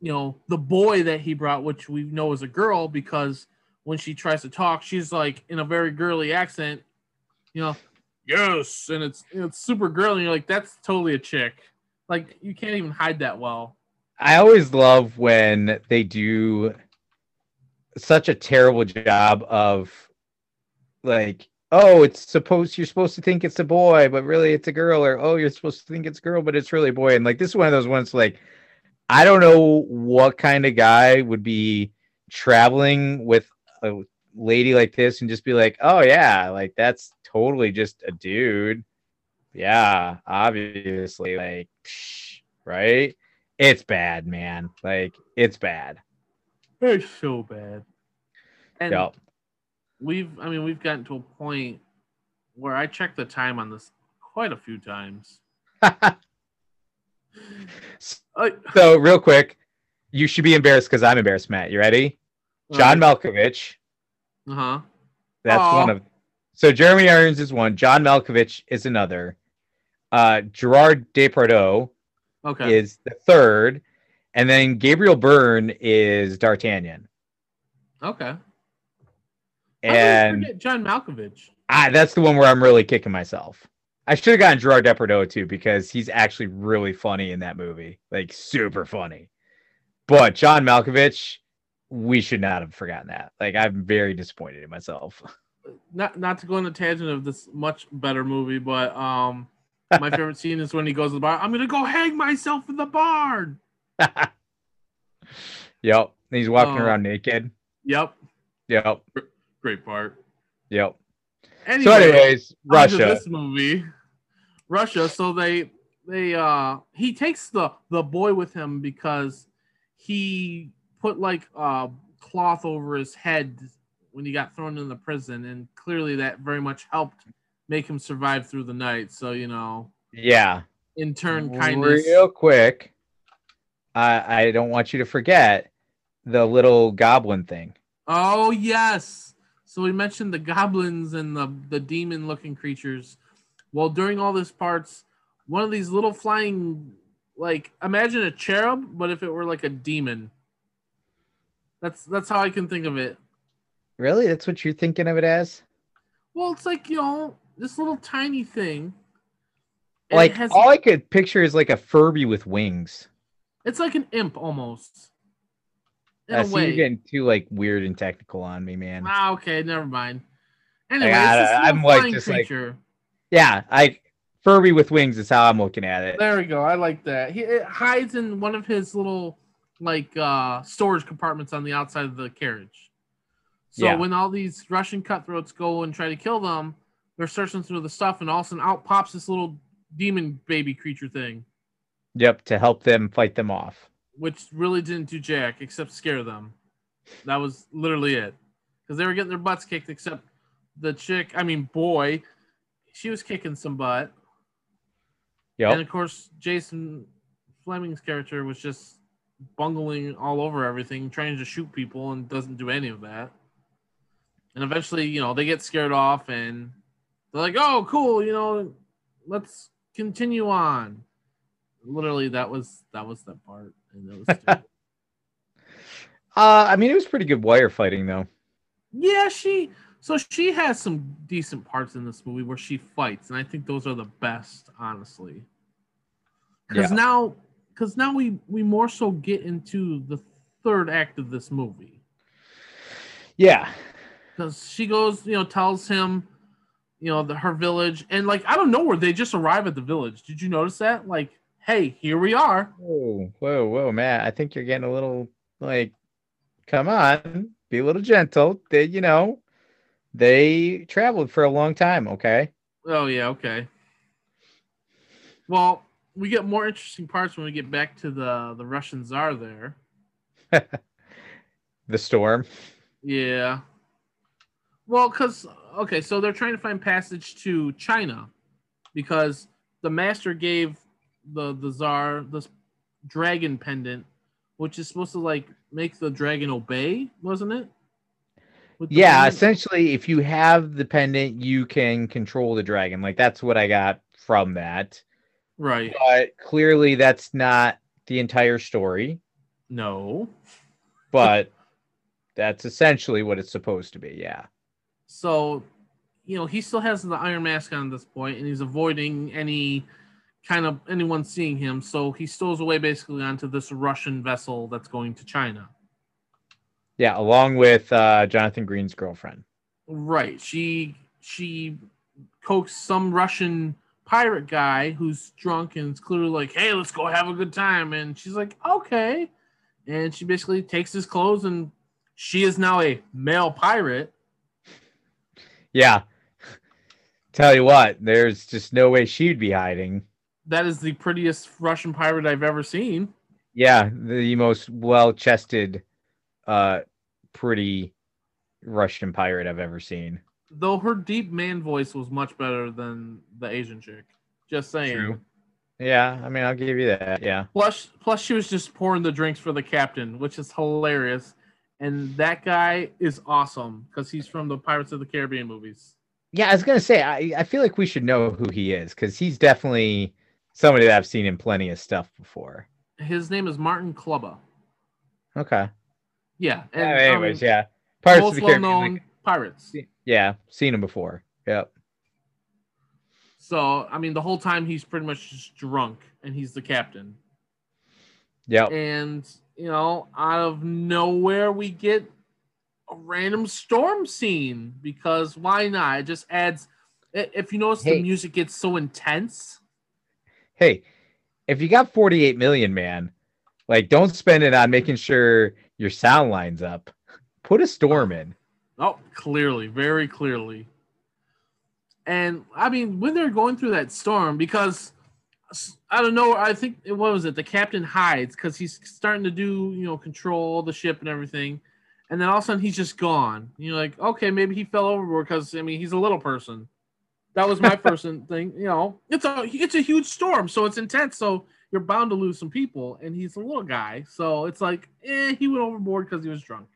you know, the boy that he brought, which we know is a girl, because when she tries to talk, she's like in a very girly accent, you know, yes. And it's super girly. And you're like, that's totally a chick. Like, you can't even hide that well. I always love when they do such a terrible job of, like, oh, you're supposed to think it's a boy, but really it's a girl, or, oh, you're supposed to think it's a girl, but it's really a boy. And, like, this is one of those ones, like, I don't know what kind of guy would be traveling with a lady like this and just be like, oh yeah, like, that's totally just a dude. Yeah, obviously, like, right? It's bad, man. Like, it's bad. It's so bad. And we've gotten to a point where I checked the time on this quite a few times. So real quick, you should be embarrassed because I'm embarrassed, Matt. You ready? John Malkovich. Uh-huh. That's one of... So Jeremy Irons is one. John Malkovich is another. Gerard Depardieu is the third. And then Gabriel Byrne is D'Artagnan. Okay. And I forget John Malkovich. That's the one where I'm really kicking myself. I should have gotten Gerard Depardieu too, because he's actually really funny in that movie. Like, super funny. But John Malkovich... we should not have forgotten that. Like, I'm very disappointed in myself. Not to go on a tangent of this much better movie, but my favorite scene is when he goes to the bar. I'm gonna go hang myself in the barn. Yep, he's walking around naked. Yep. Great part. Yep. Anyways, Russia. This movie, Russia. So he takes the boy with him because he put like cloth over his head when he got thrown in the prison, and clearly that very much helped make him survive through the night. So, you know, yeah. In turn, kindness. Real quick, I don't want you to forget the little goblin thing. Oh yes. So we mentioned the goblins and the demon-looking creatures. Well, during all this parts, one of these little flying, like, imagine a cherub, but if it were like a demon. That's how I can think of it. Really? That's what you're thinking of it as? Well, it's like, you know, this little tiny thing. Like, all I could picture is like a Furby with wings. It's like an imp almost. So you're getting too like weird and technical on me, man. Ah, okay, never mind. Anyway, I'm like just creature. Like, yeah, Furby with wings is how I'm looking at it. There we go. I like that. It hides in one of his little like storage compartments on the outside of the carriage. So when all these Russian cutthroats go and try to kill them, they're searching through the stuff, and all of a sudden out pops this little demon baby creature thing. Yep, to help them fight them off. Which really didn't do jack except scare them. That was literally it. Because they were getting their butts kicked, except the boy, she was kicking some butt. Yeah. And of course, Jason Flemyng's character was just bungling all over everything, trying to shoot people, and doesn't do any of that. And eventually, you know, they get scared off and they're like, oh, cool, you know, let's continue on. Literally, that was that part. And that was I mean, it was pretty good wire fighting, though. Yeah, she has some decent parts in this movie where she fights, and I think those are the best, honestly. Because now we more so get into the third act of this movie. Yeah, because she goes, you know, tells him, you know, her village, and like I don't know where they just arrive at the village. Did you notice that? Like, hey, here we are. Whoa, Matt. I think you're getting a little, like, come on. Be a little gentle. They, you know, they traveled for a long time, okay? Oh, yeah, okay. Well, we get more interesting parts when we get back to the Russian Tsar there. The storm. Yeah. Well, because, okay, so they're trying to find passage to China because the master gave the Tsar this dragon pendant, which is supposed to like make the dragon obey, wasn't it? Essentially, if you have the pendant, you can control the dragon. Like, that's what I got from that. Right. But clearly that's not the entire story. No. But that's essentially what it's supposed to be, yeah. So, you know, he still has the iron mask on at this point, and he's avoiding any kind of anyone seeing him, so he stows away basically onto this Russian vessel that's going to China. Yeah, along with Jonathan Green's girlfriend. Right. She coaxed some Russian pirate guy who's drunk and is clearly like, hey, let's go have a good time. And she's like, okay. And she basically takes his clothes, and she is now a male pirate. Yeah. Tell you what, there's just no way she'd be hiding. That is the prettiest Russian pirate I've ever seen. Yeah, the most well-chested, pretty Russian pirate I've ever seen. Though her deep man voice was much better than the Asian chick. Just saying. True. Yeah, I mean, I'll give you that, yeah. Plus, she was just pouring the drinks for the captain, which is hilarious. And that guy is awesome, because he's from the Pirates of the Caribbean movies. Yeah, I was going to say, I feel like we should know who he is, because he's definitely somebody that I've seen in plenty of stuff before. His name is Martin Klebba. Okay. Yeah. And, anyways, yeah. Pirates most of the well-known like, pirates. Yeah, seen him before. Yep. So, I mean, the whole time he's pretty much just drunk, and he's the captain. Yep. And, you know, out of nowhere we get a random storm scene, because why not? It just adds, if you notice, the music gets so intense. Hey, if you got $48 million, man, like, don't spend it on making sure your sound line's up. Put a storm in. Oh, clearly, very clearly. And I mean, when they're going through that storm, because I don't know, I think what was it? The captain hides because he's starting to do, you know, control the ship and everything. And then all of a sudden he's just gone. You're like, okay, maybe he fell overboard because, I mean, he's a little person. That was my first thing. You know, it's a huge storm, so it's intense. So you're bound to lose some people, and he's a little guy. So it's like, he went overboard because he was drunk.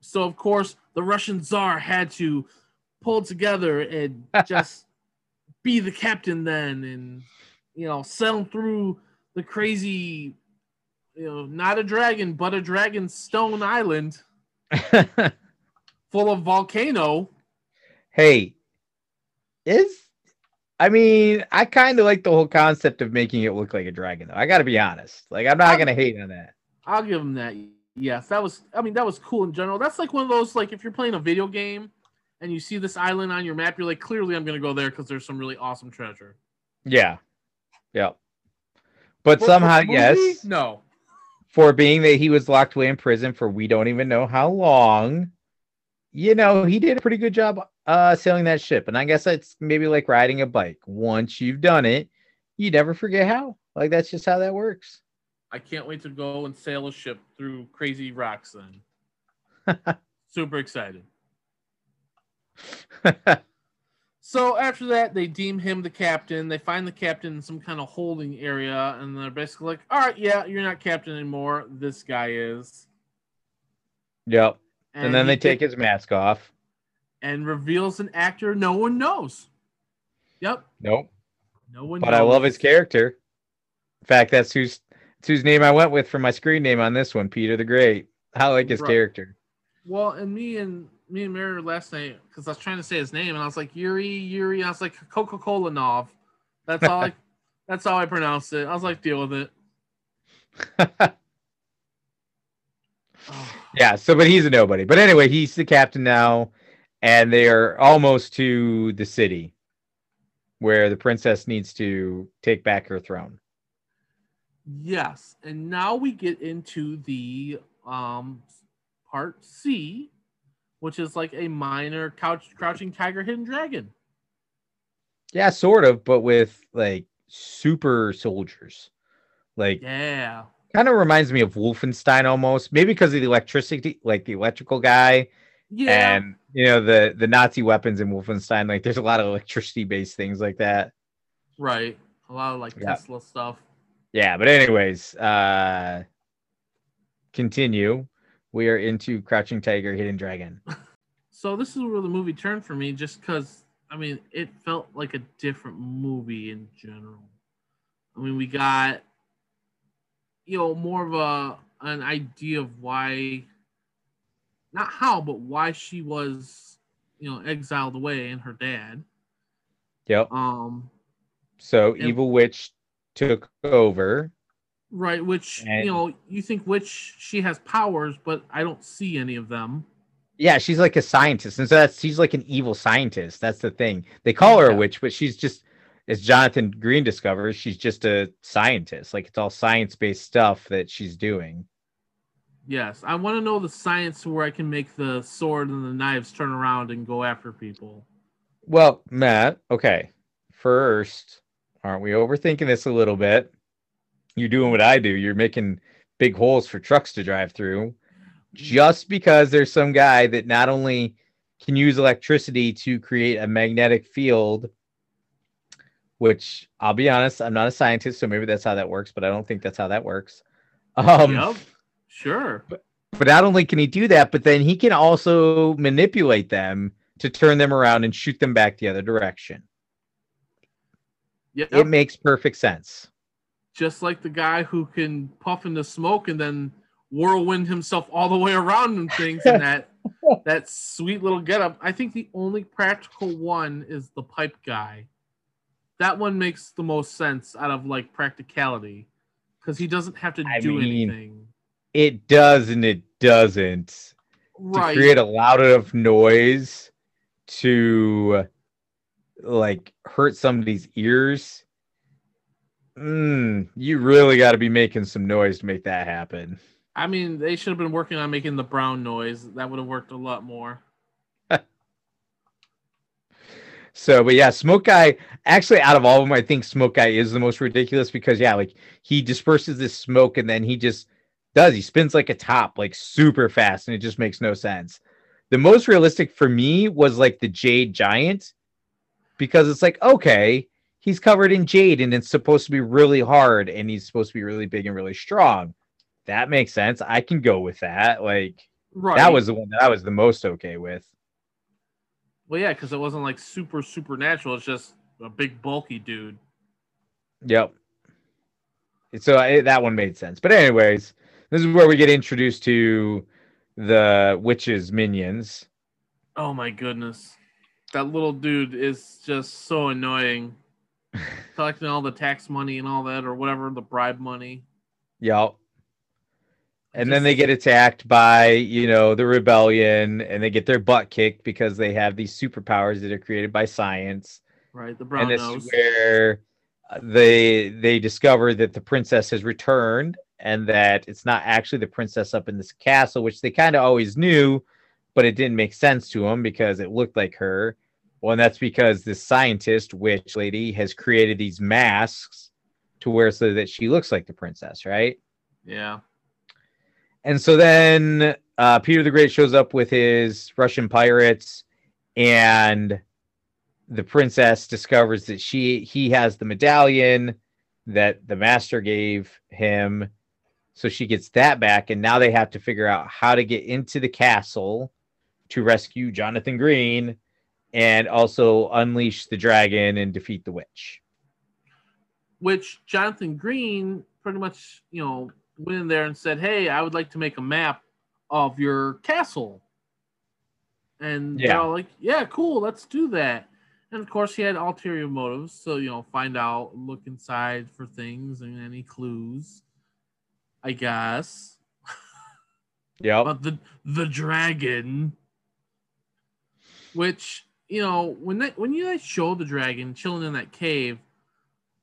So, of course, the Russian Tsar had to pull together and just be the captain then and, you know, sail through the crazy, you know, not a dragon, but a dragon stone island full of volcano. Hey, I kind of like the whole concept of making it look like a dragon, though. I got to be honest. Like, I'm not going to hate on that. I'll give him that. Yes, that was cool in general. That's like one of those, like, if you're playing a video game and you see this island on your map, you're like, clearly I'm going to go there because there's some really awesome treasure. Yeah. Yeah. But somehow, yes. No. For being that he was locked away in prison for we don't even know how long, you know, he did a pretty good job sailing that ship. And I guess that's maybe like riding a bike. Once you've done it, you never forget how. Like, that's just how that works. I can't wait to go and sail a ship through crazy rocks then. Super excited. So after that, they deem him the captain. They find the captain in some kind of holding area, and they're basically like, all right, yeah, you're not captain anymore. This guy is. Yep. And then they take his mask off. And reveals an actor no one knows. Yep. Nope. No one knows. But I love his character. In fact, that's whose name I went with for my screen name on this one, Peter the Great. I like his character. Well, and me and Mary last night, because I was trying to say his name, and I was like, Yuri. I was like, Kolokolnikov. That's all. That's how I pronounced it. I was like, deal with it. Yeah. So, but he's a nobody. But anyway, he's the captain now, and they are almost to the city where the princess needs to take back her throne. Yes, and now we get into the part C, which is like a minor crouching tiger, hidden dragon. Yeah, sort of, but with like super soldiers. Like, yeah, kind of reminds me of Wolfenstein almost, maybe because of the electricity, like the electrical guy. Yeah, and you know the Nazi weapons in Wolfenstein. Like, there's a lot of electricity-based things like that. Right, a lot of like Tesla stuff. Yeah, but anyways, continue. We are into Crouching Tiger, Hidden Dragon. So this is where the movie turned for me, just because, I mean, it felt like a different movie in general. I mean, we got, you know, more of an idea of why, not how, but why she was, you know, exiled away and her dad. Yep. So Evil Witch took over, right? Which, and, you know, you think witch, she has powers, but I don't see any of them. Yeah, she's like a scientist, and so she's like an evil scientist. That's the thing. They call her a witch, but she's just, as Jonathan Green discovers, she's just a scientist. Like, it's all science-based stuff that she's doing. Yes, I want to know the science where I can make the sword and the knives turn around and go after people. Well, Matt, okay, first, aren't we overthinking this a little bit? You're doing what I do. You're making big holes for trucks to drive through just because there's some guy that not only can use electricity to create a magnetic field, which, I'll be honest, I'm not a scientist, so maybe that's how that works, but I don't think that's how that works. Yep, sure. But not only can he do that, but then he can also manipulate them to turn them around and shoot them back the other direction. Yep. It makes perfect sense. Just like the guy who can puff into smoke and then whirlwind himself all the way around and things in that sweet little getup. I think the only practical one is the pipe guy. That one makes the most sense out of like practicality because he doesn't have to anything. It does and it doesn't. Right. To create a loud enough noise to like hurt somebody's ears, you really got to be making some noise to make that happen. I mean, they should have been working on making the brown noise. That would have worked a lot more. So, but yeah, Smoke Guy, actually out of all of them, I think Smoke Guy is the most ridiculous because, yeah, like he disperses this smoke and then he just does. He spins like a top, like super fast, and it just makes no sense. The most realistic for me was like the Jade Giant, because it's like, okay, he's covered in jade and it's supposed to be really hard and he's supposed to be really big and really strong. That makes sense. I can go with that. Like, right. That was the one that I was the most okay with. Well, yeah, because it wasn't like super supernatural. It's just a big bulky dude. Yep. So that one made sense. But anyways, this is where we get introduced to the witch's minions. Oh my goodness, that little dude is just so annoying. Collecting all the tax money and all that, or whatever, the bribe money. Yep. And then they get attacked by, you know, the rebellion, and they get their butt kicked because they have these superpowers that are created by science. Right, the brown nose. And this is where they discover that the princess has returned and that it's not actually the princess up in this castle, which they kind of always knew, but it didn't make sense to them because it looked like her. Well, and that's because this scientist, witch lady, has created these masks to wear so that she looks like the princess, right? Yeah. And so then Peter the Great shows up with his Russian pirates, and the princess discovers that he has the medallion that the master gave him. So she gets that back, and now they have to figure out how to get into the castle to rescue Jonathan Green and also unleash the dragon and defeat the witch. Which Jonathan Green pretty much, you know, went in there and said, hey, I would like to make a map of your castle. And yeah, they're all like, yeah, cool, let's do that. And of course he had ulterior motives. So, you know, find out, look inside for things and any clues, I guess. Yeah. But the dragon, which, you know, when you guys show the dragon chilling in that cave,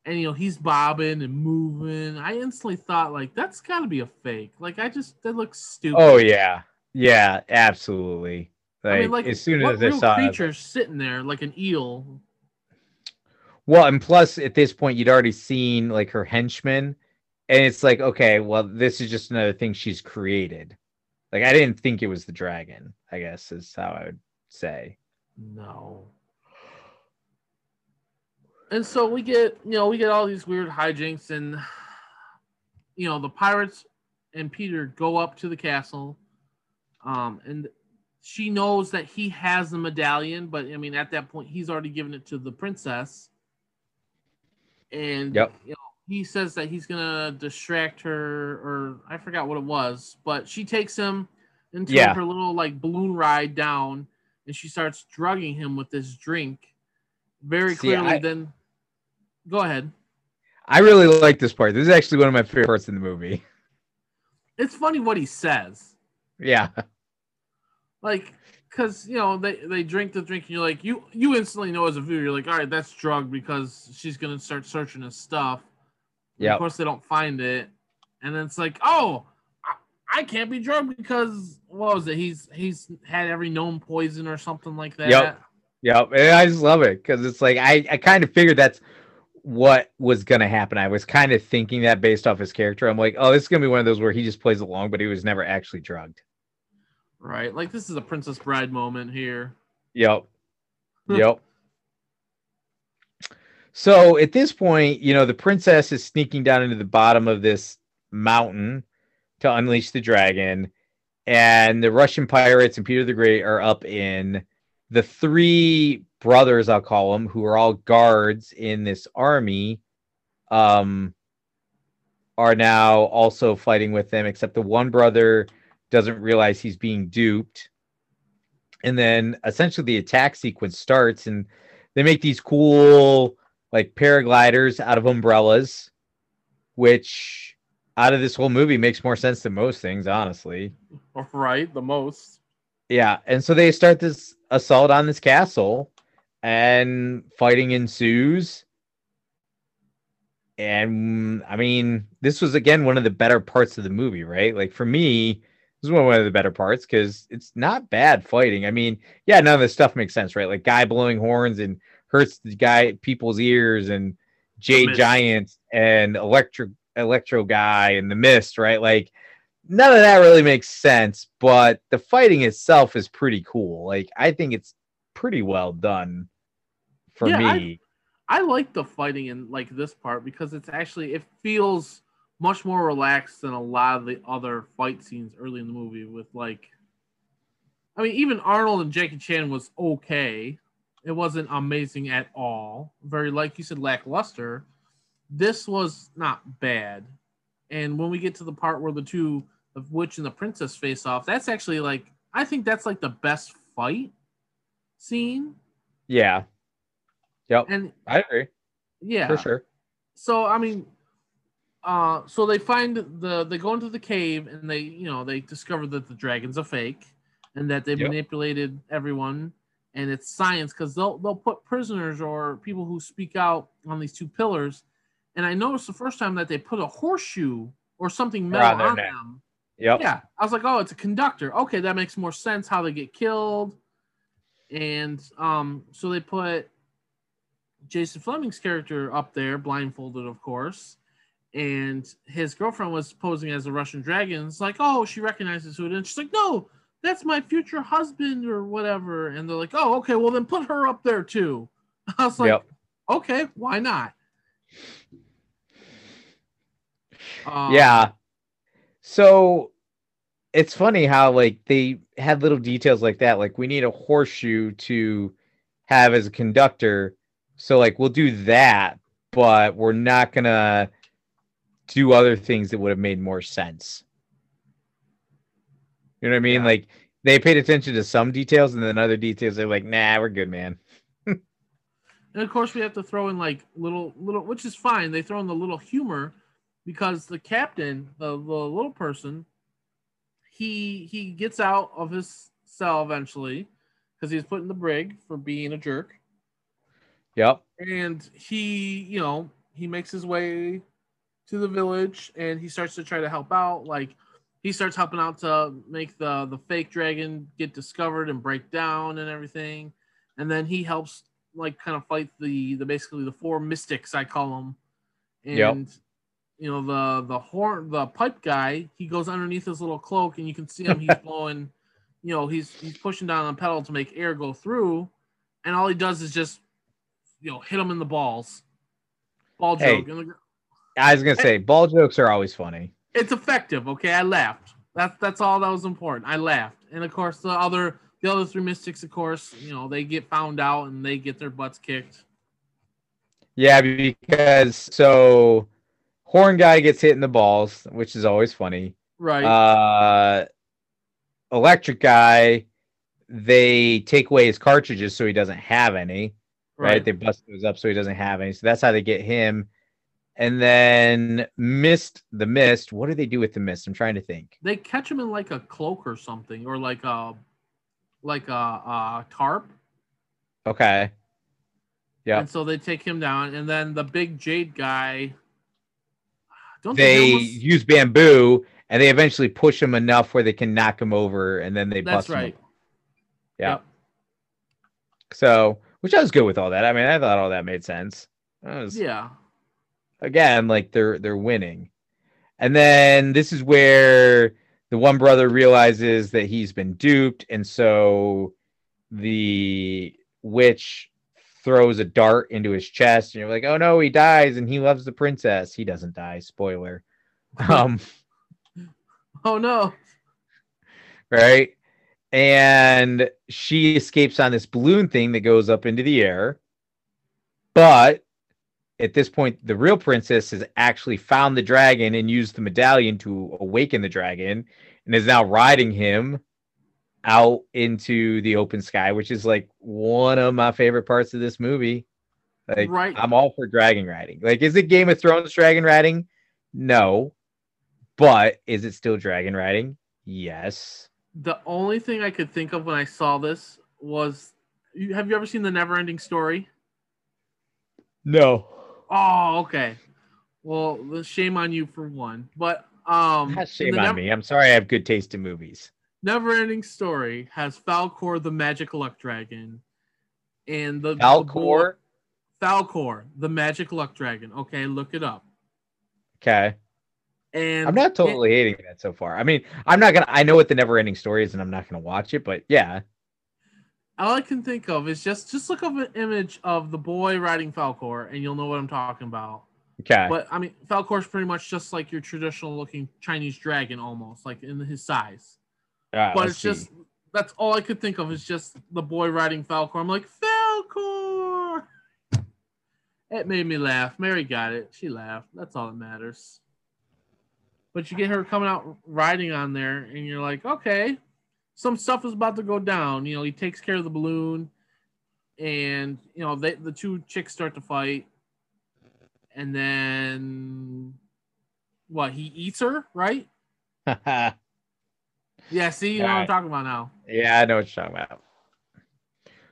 and, you know, he's bobbing and moving, I instantly thought, like, that's got to be a fake. Like, that looks stupid. Oh, yeah. Yeah, absolutely. Like, I mean, like, as soon as I saw it. What real creature's sitting there, like an eel? Well, and plus, at this point, you'd already seen, like, her henchmen. And it's like, okay, well, this is just another thing she's created. Like, I didn't think it was the dragon, I guess, is how I would say. No. And so we get, you know, all these weird hijinks, and, you know, the pirates and Peter go up to the castle, and she knows that he has the medallion, but, I mean, at that point, he's already given it to the princess, and yep, you know, he says that he's going to distract her, or I forgot what it was, but she takes him into her little, like, balloon ride down, and she starts drugging him with this drink. Very clearly, then go ahead. I really like this part. This is actually one of my favorite parts in the movie. It's funny what he says. Yeah. Like, because, you know, they drink the drink, and you're like, you instantly know as a viewer, you're like, all right, that's drug, because she's going to start searching his stuff. Yeah. Of course, they don't find it. And then it's like, oh, I can't be drugged because, what was it? He's had every known poison or something like that. Yep. Yep, and I just love it because it's like I kind of figured that's what was going to happen. I was kind of thinking that based off his character. I'm like, oh, this is going to be one of those where he just plays along, but he was never actually drugged. Right, like this is a Princess Bride moment here. Yep, yep. So at this point, you know, the princess is sneaking down into the bottom of this mountain to unleash the dragon, and the Russian pirates and Peter the Great are up in... The three brothers, I'll call them, who are all guards in this army, are now also fighting with them, except the one brother doesn't realize he's being duped. And then essentially the attack sequence starts, and they make these cool, like, paragliders out of umbrellas, which out of this whole movie makes more sense than most things, honestly. Right, the most. Yeah, and so they start this assault on this castle, and fighting ensues. And I mean, this was again one of the better parts of the movie, right? Like, for me, this is one of the better parts because it's not bad fighting. I mean, yeah, none of this stuff makes sense, right? Like, guy blowing horns and hurts the guy, people's ears, and Jay Giant and Electro guy and The Mist, right? Like, none of that really makes sense, but the fighting itself is pretty cool. Like, I think it's pretty well done for me. I like the fighting in like this part because it's actually, it feels much more relaxed than a lot of the other fight scenes early in the movie with like, I mean, even Arnold and Jackie Chan was okay. It wasn't amazing at all. Very, like you said, lackluster. This was not bad. And when we get to the part where the two, the witch and the princess face off, that's actually like, I think that's like the best fight scene. Yeah. Yep. And I agree. Yeah. For sure. So, I mean, so they find they go into the cave and they, you know, they discover that the dragons are fake and that they manipulated everyone. And it's science because they'll put prisoners or people who speak out on these two pillars. And I noticed the first time that they put a horseshoe or something metal on them. Yep. Yeah. I was like, oh, it's a conductor. Okay, that makes more sense how they get killed. And so they put Jason Flemyng's character up there, blindfolded, of course. And his girlfriend was posing as a Russian dragon. It's like, oh, she recognizes who it is. And she's like, no, that's my future husband or whatever. And they're like, oh, okay, well then put her up there too. I was like, okay, why not? Yeah. So it's funny how like they had little details like that. Like, we need a horseshoe to have as a conductor. So like, we'll do that, but we're not going to do other things that would have made more sense. You know what I mean? Yeah. Like, they paid attention to some details, and then other details they're like, nah, we're good, man. And of course we have to throw in like little, which is fine. They throw in the little humor because the captain, the little person, he gets out of his cell eventually because he's put in the brig for being a jerk. Yep. And he, you know, he makes his way to the village and he starts to try to help out. Like, he starts helping out to make the fake dragon get discovered and break down and everything. And then he helps like kind of fight the basically the four mystics, I call them. And you know, the horn, the pipe guy, he goes underneath his little cloak and you can see him, he's blowing, you know, he's pushing down on a pedal to make air go through. And all he does is just, you know, hit him in the balls. Ball joke. And I was going to say, ball jokes are always funny. It's effective, okay? I laughed. That's all that was important. I laughed. And, of course, the other three mystics, of course, you know, they get found out and they get their butts kicked. Yeah, because, so, horn guy gets hit in the balls, which is always funny. Right. Electric guy, they take away his cartridges so he doesn't have any. Right. They bust those up so he doesn't have any. So that's how they get him. And then the mist. What do they do with the mist? I'm trying to think. They catch him in like a cloak or something, or like a tarp. Okay. Yeah. And so they take him down, and then the big jade guy. They use bamboo, and they eventually push him enough where they can knock him over, and then they bust him. That's right. Yeah. Yep. So, which I was good with all that. I mean, I thought all that made sense. Yeah. Again, like they're winning. And then this is where the one brother realizes that he's been duped. And so the witch throws a dart into his chest and you're like, oh no, he dies. And he loves the princess. He doesn't die. Spoiler. Oh no. Right. And she escapes on this balloon thing that goes up into the air. But at this point, the real princess has actually found the dragon and used the medallion to awaken the dragon and is now riding him out into the open sky, which is like one of my favorite parts of this movie. Like, right. I'm all for dragon riding. Like, is it Game of Thrones dragon riding? No. But is it still dragon riding? Yes. The only thing I could think of when I saw this was, have you ever seen The NeverEnding Story? No. Oh, okay. Well, shame on you for one. But not shame on me. I'm sorry, I have good taste in movies. NeverEnding Story has Falkor the magic elect dragon, and the Falkor, the magic luck dragon. Okay, look it up. Okay. And I'm not totally hating that so far. I mean, I'm not gonna. I know what the NeverEnding Story is, and I'm not gonna watch it. But yeah, all I can think of is just look up an image of the boy riding Falkor, and you'll know what I'm talking about. Okay. But I mean, Falkor's pretty much just like your traditional looking Chinese dragon, almost like in his size. But it's just that's all I could think of is just the boy riding Falkor. I'm like Falkor. It made me laugh. Mary got it. She laughed. That's all that matters. But you get her coming out riding on there, and you're like, okay, some stuff is about to go down. You know, he takes care of the balloon, and, you know, the two chicks start to fight. And then, what, he eats her, right? Yeah, see, you know what I'm talking about now. Yeah, I know what you're talking about.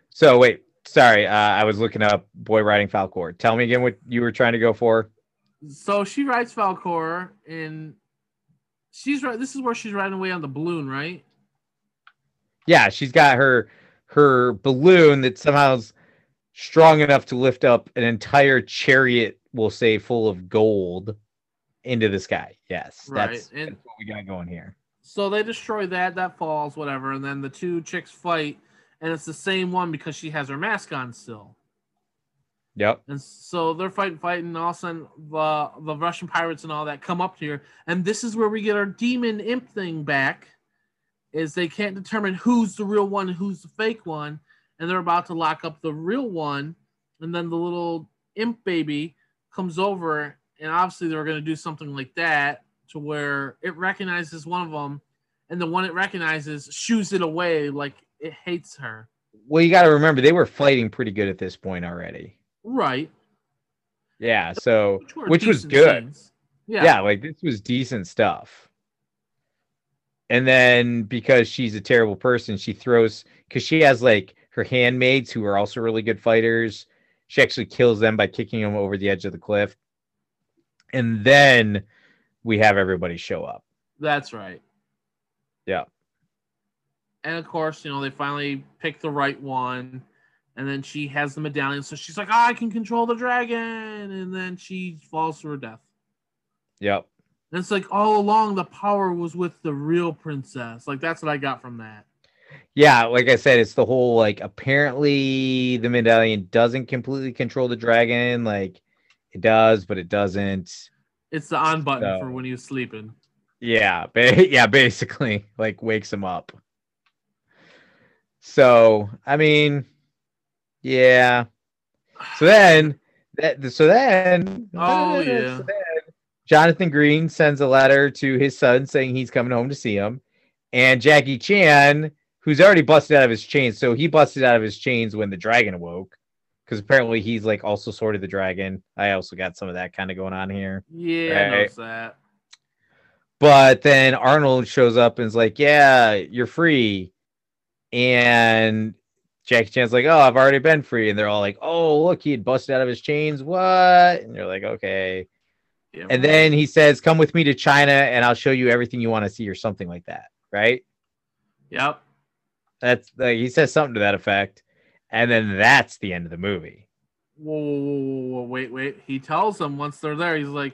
So, wait, sorry, I was looking up boy riding Falkor. Tell me again what you were trying to go for. So she rides Falkor, and she's right. This is where she's riding away on the balloon, right? Yeah, she's got her balloon that somehow's strong enough to lift up an entire chariot, we'll say, full of gold into the sky. Yes, right. That's what we got going here. So they destroy that falls, whatever, and then the two chicks fight, and it's the same one because she has her mask on still. Yep. And so they're fighting, and all of a sudden the Russian pirates and all that come up here, and this is where we get our demon imp thing back, is they can't determine who's the real one and who's the fake one, and they're about to lock up the real one, and then the little imp baby comes over, and obviously they're going to do something like that to where it recognizes one of them, and the one it recognizes shoos it away like it hates her. Well, you got to remember, they were fighting pretty good at this point already. Right. Yeah, so which was good. Yeah, like this was decent stuff. And then because she's a terrible person, she throws, because she has like her handmaids who are also really good fighters. She actually kills them by kicking them over the edge of the cliff. And then we have everybody show up. That's right. Yeah. And of course, you know, they finally pick the right one. And then she has the medallion, so she's like, I can control the dragon. And then she falls to her death. Yep. And it's like, all along, the power was with the real princess. Like, that's what I got from that. Yeah, like I said, it's the whole, like, apparently the medallion doesn't completely control the dragon. Like, it does, but it doesn't. It's the on button for when he was sleeping. Yeah, basically. Like, wakes him up. So, I mean... Yeah. So then Jonathan Green sends a letter to his son saying he's coming home to see him. And Jackie Chan, who's already busted out of his chains. So he busted out of his chains when the dragon awoke, because apparently he's like also sort of the dragon. I also got some of that kind of going on here. Yeah, right? I noticed that. But then Arnold shows up and is like, yeah, you're free. And Jackie Chan's like, oh, I've already been free. And they're all like, oh, look, he had busted out of his chains. What? And they're like, okay. Yeah, and then he says, come with me to China and I'll show you everything you want to see, or something like that. Right? Yep. That's like, he says something to that effect. And then that's the end of the movie. Whoa, wait. He tells them once they're there, he's like,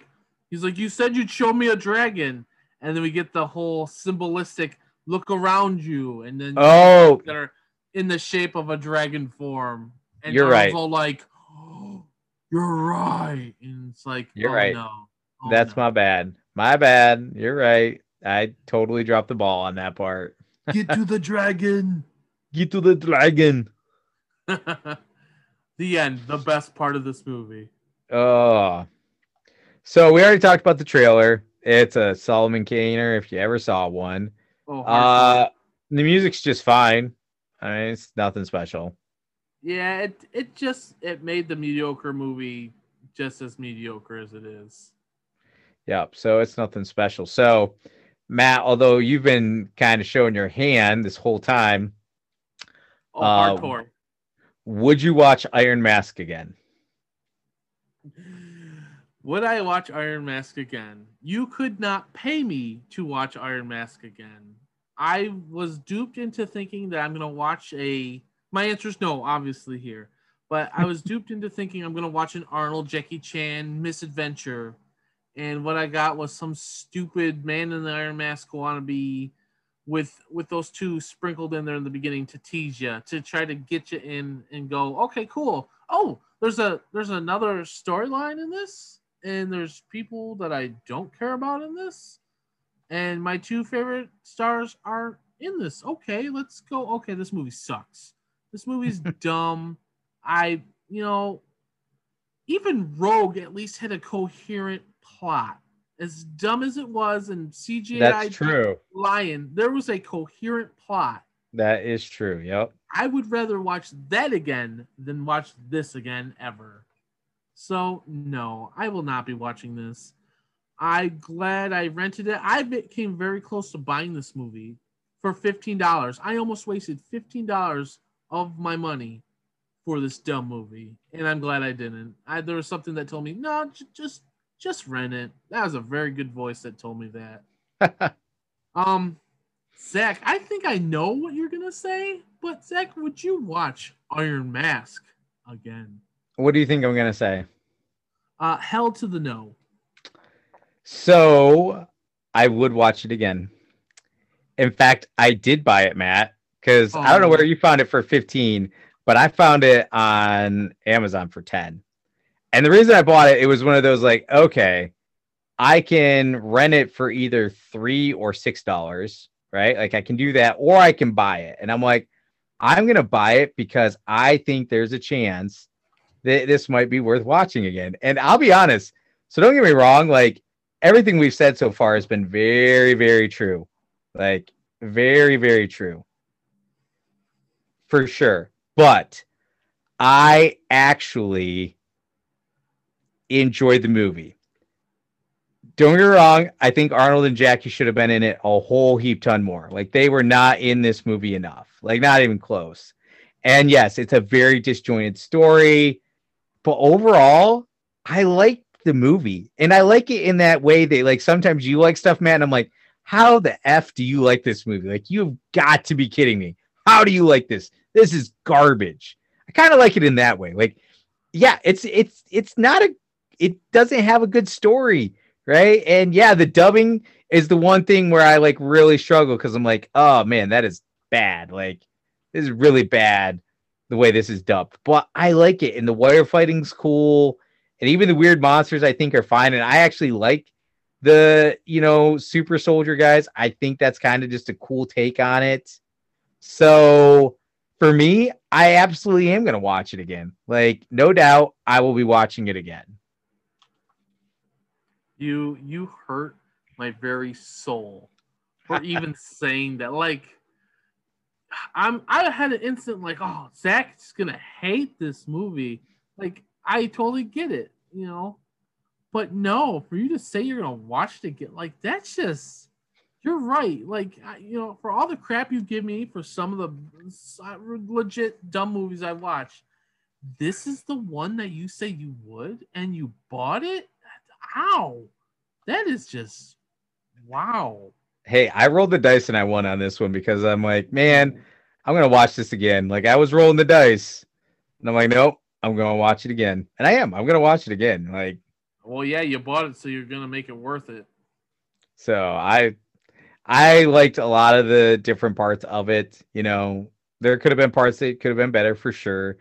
you said you'd show me a dragon. And then we get the whole symbolistic look around you. And then, oh, in the shape of a dragon form. And you're right. All like, oh, you're right. And it's like, you're right. No. Oh, that's no. My bad. You're right. I totally dropped the ball on that part. Get to the dragon. The end. The best part of this movie. Oh. So we already talked about the trailer. It's a Solomon Kaner, if you ever saw one. Oh, the music's just fine. I mean, it's nothing special. Yeah, it made the mediocre movie just as mediocre as it is. Yep, so it's nothing special. So, Matt, although you've been kind of showing your hand this whole time. Oh, hardcore. Would you watch Iron Mask again? Would I watch Iron Mask again? You could not pay me to watch Iron Mask again. I was duped into thinking that I'm going to watch my answer is no, obviously here. But I was duped into thinking I'm going to watch an Arnold Jackie Chan misadventure. And what I got was some stupid Man in the Iron Mask wannabe with those two sprinkled in there in the beginning to tease you, to try to get you in and go, okay, cool. Oh, there's another storyline in this, and there's people that I don't care about in this, and my two favorite stars aren't in this. Okay, let's go. Okay, this movie sucks. This movie's dumb. Even Rogue at least had a coherent plot. As dumb as it was, and CGI Lion, there was a coherent plot. That is true. Yep. I would rather watch that again than watch this again ever. So no, I will not be watching this. I'm glad I rented it. I came very close to buying this movie for $15. I almost wasted $15 of my money for this dumb movie, and I'm glad I didn't. There was something that told me, no, just rent it. That was a very good voice that told me that. Zach, I think I know what you're going to say, but Zach, would you watch Iron Mask again? What do you think I'm going to say? Hell to the no. So I would watch it again. In fact, I did buy it, Matt, because I don't know where you found it for 15, but I found it on Amazon for 10. And the reason I bought it, it was one of those like, okay, I can rent it for either $3 or $6, right? Like I can do that, or I can buy it. And I'm like, I'm going to buy it because I think there's a chance that this might be worth watching again. And I'll be honest. So don't get me wrong. Like everything we've said so far has been very, very true. Like very, very true. For sure. But I actually enjoyed the movie. Don't get me wrong. I think Arnold and Jackie should have been in it a whole heap ton more. Like they were not in this movie enough, like not even close. And yes, it's a very disjointed story, but overall I liked the movie, and I like it in that way. They like, sometimes you like stuff, man. I'm like, how the F do you like this movie? Like you've got to be kidding me. How do you like this? This is garbage. I kind of like it in that way. Like, yeah, it's not a, it doesn't have a good story, right? And yeah, the dubbing is the one thing where I like really struggle, because I'm like, oh man, that is bad. Like this is really bad the way this is dubbed, but I like it. And the wire fighting's cool, and even the weird monsters I think are fine. And I actually like the, super soldier guys. I think that's kind of just a cool take on it. So for me, I absolutely am going to watch it again. Like no doubt I will be watching it again. You hurt my very soul for even saying that. Like I had an instant like, oh, Zach's going to hate this movie. Like I totally get it, but no, for you to say you're going to watch it again, like that's just, you're right. Like, for all the crap you give me for some of the legit dumb movies I watch, this is the one that you say you would, and you bought it? Ow. That is just, wow. Hey, I rolled the dice and I won on this one, because I'm like, man, I'm going to watch this again. Like, I was rolling the dice, and I'm like, nope, I'm going to watch it again. And I am. I'm going to watch it again. Like, well, yeah, you bought it, so you're going to make it worth it. So I liked a lot of the different parts of it. There could have been parts that could have been better for sure.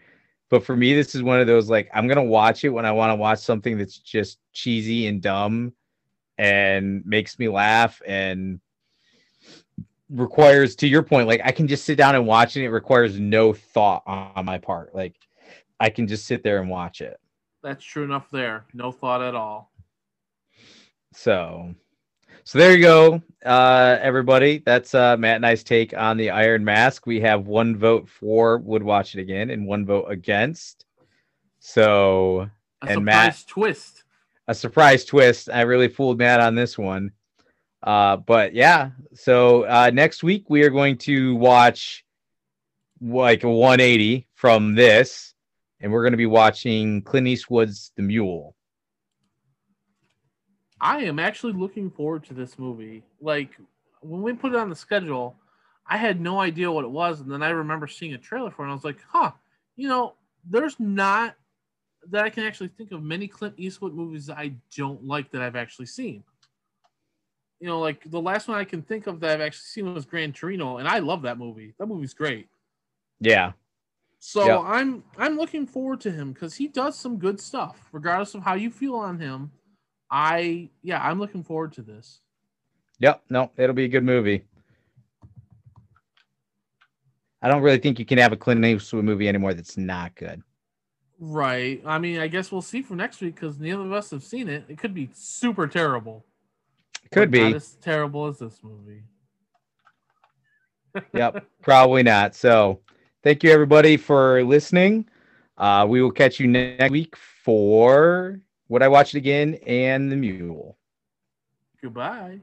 But for me, this is one of those, like, I'm going to watch it when I want to watch something that's just cheesy and dumb and makes me laugh and requires, to your point, like, I can just sit down and watch it. It requires no thought on my part. Like, I can just sit there and watch it. That's true enough there. No thought at all. So there you go, everybody. That's Matt and I's take on the Iron Mask. We have one vote for would watch it again and one vote against. So, a surprise twist. I really fooled Matt on this one. But yeah, so next week we are going to watch like a 180 from this, and we're going to be watching Clint Eastwood's The Mule. I am actually looking forward to this movie. Like, when we put it on the schedule, I had no idea what it was. And then I remember seeing a trailer for it, and I was like, huh, there's not that I can actually think of many Clint Eastwood movies I don't like that I've actually seen. You know, like the last one I can think of that I've actually seen was Gran Torino, and I love that movie. That movie's great. Yeah. So yep. I'm looking forward to him because he does some good stuff, regardless of how you feel on him. I'm looking forward to this. Yep. No, it'll be a good movie. I don't really think you can have a Clint Eastwood movie anymore that's not good. Right. I mean, I guess we'll see for next week because neither of us have seen it. It could be super terrible. It could be. Not as terrible as this movie. Yep. Probably not. So thank you, everybody, for listening. We will catch you next week for Would I Watch It Again and The Mule. Goodbye.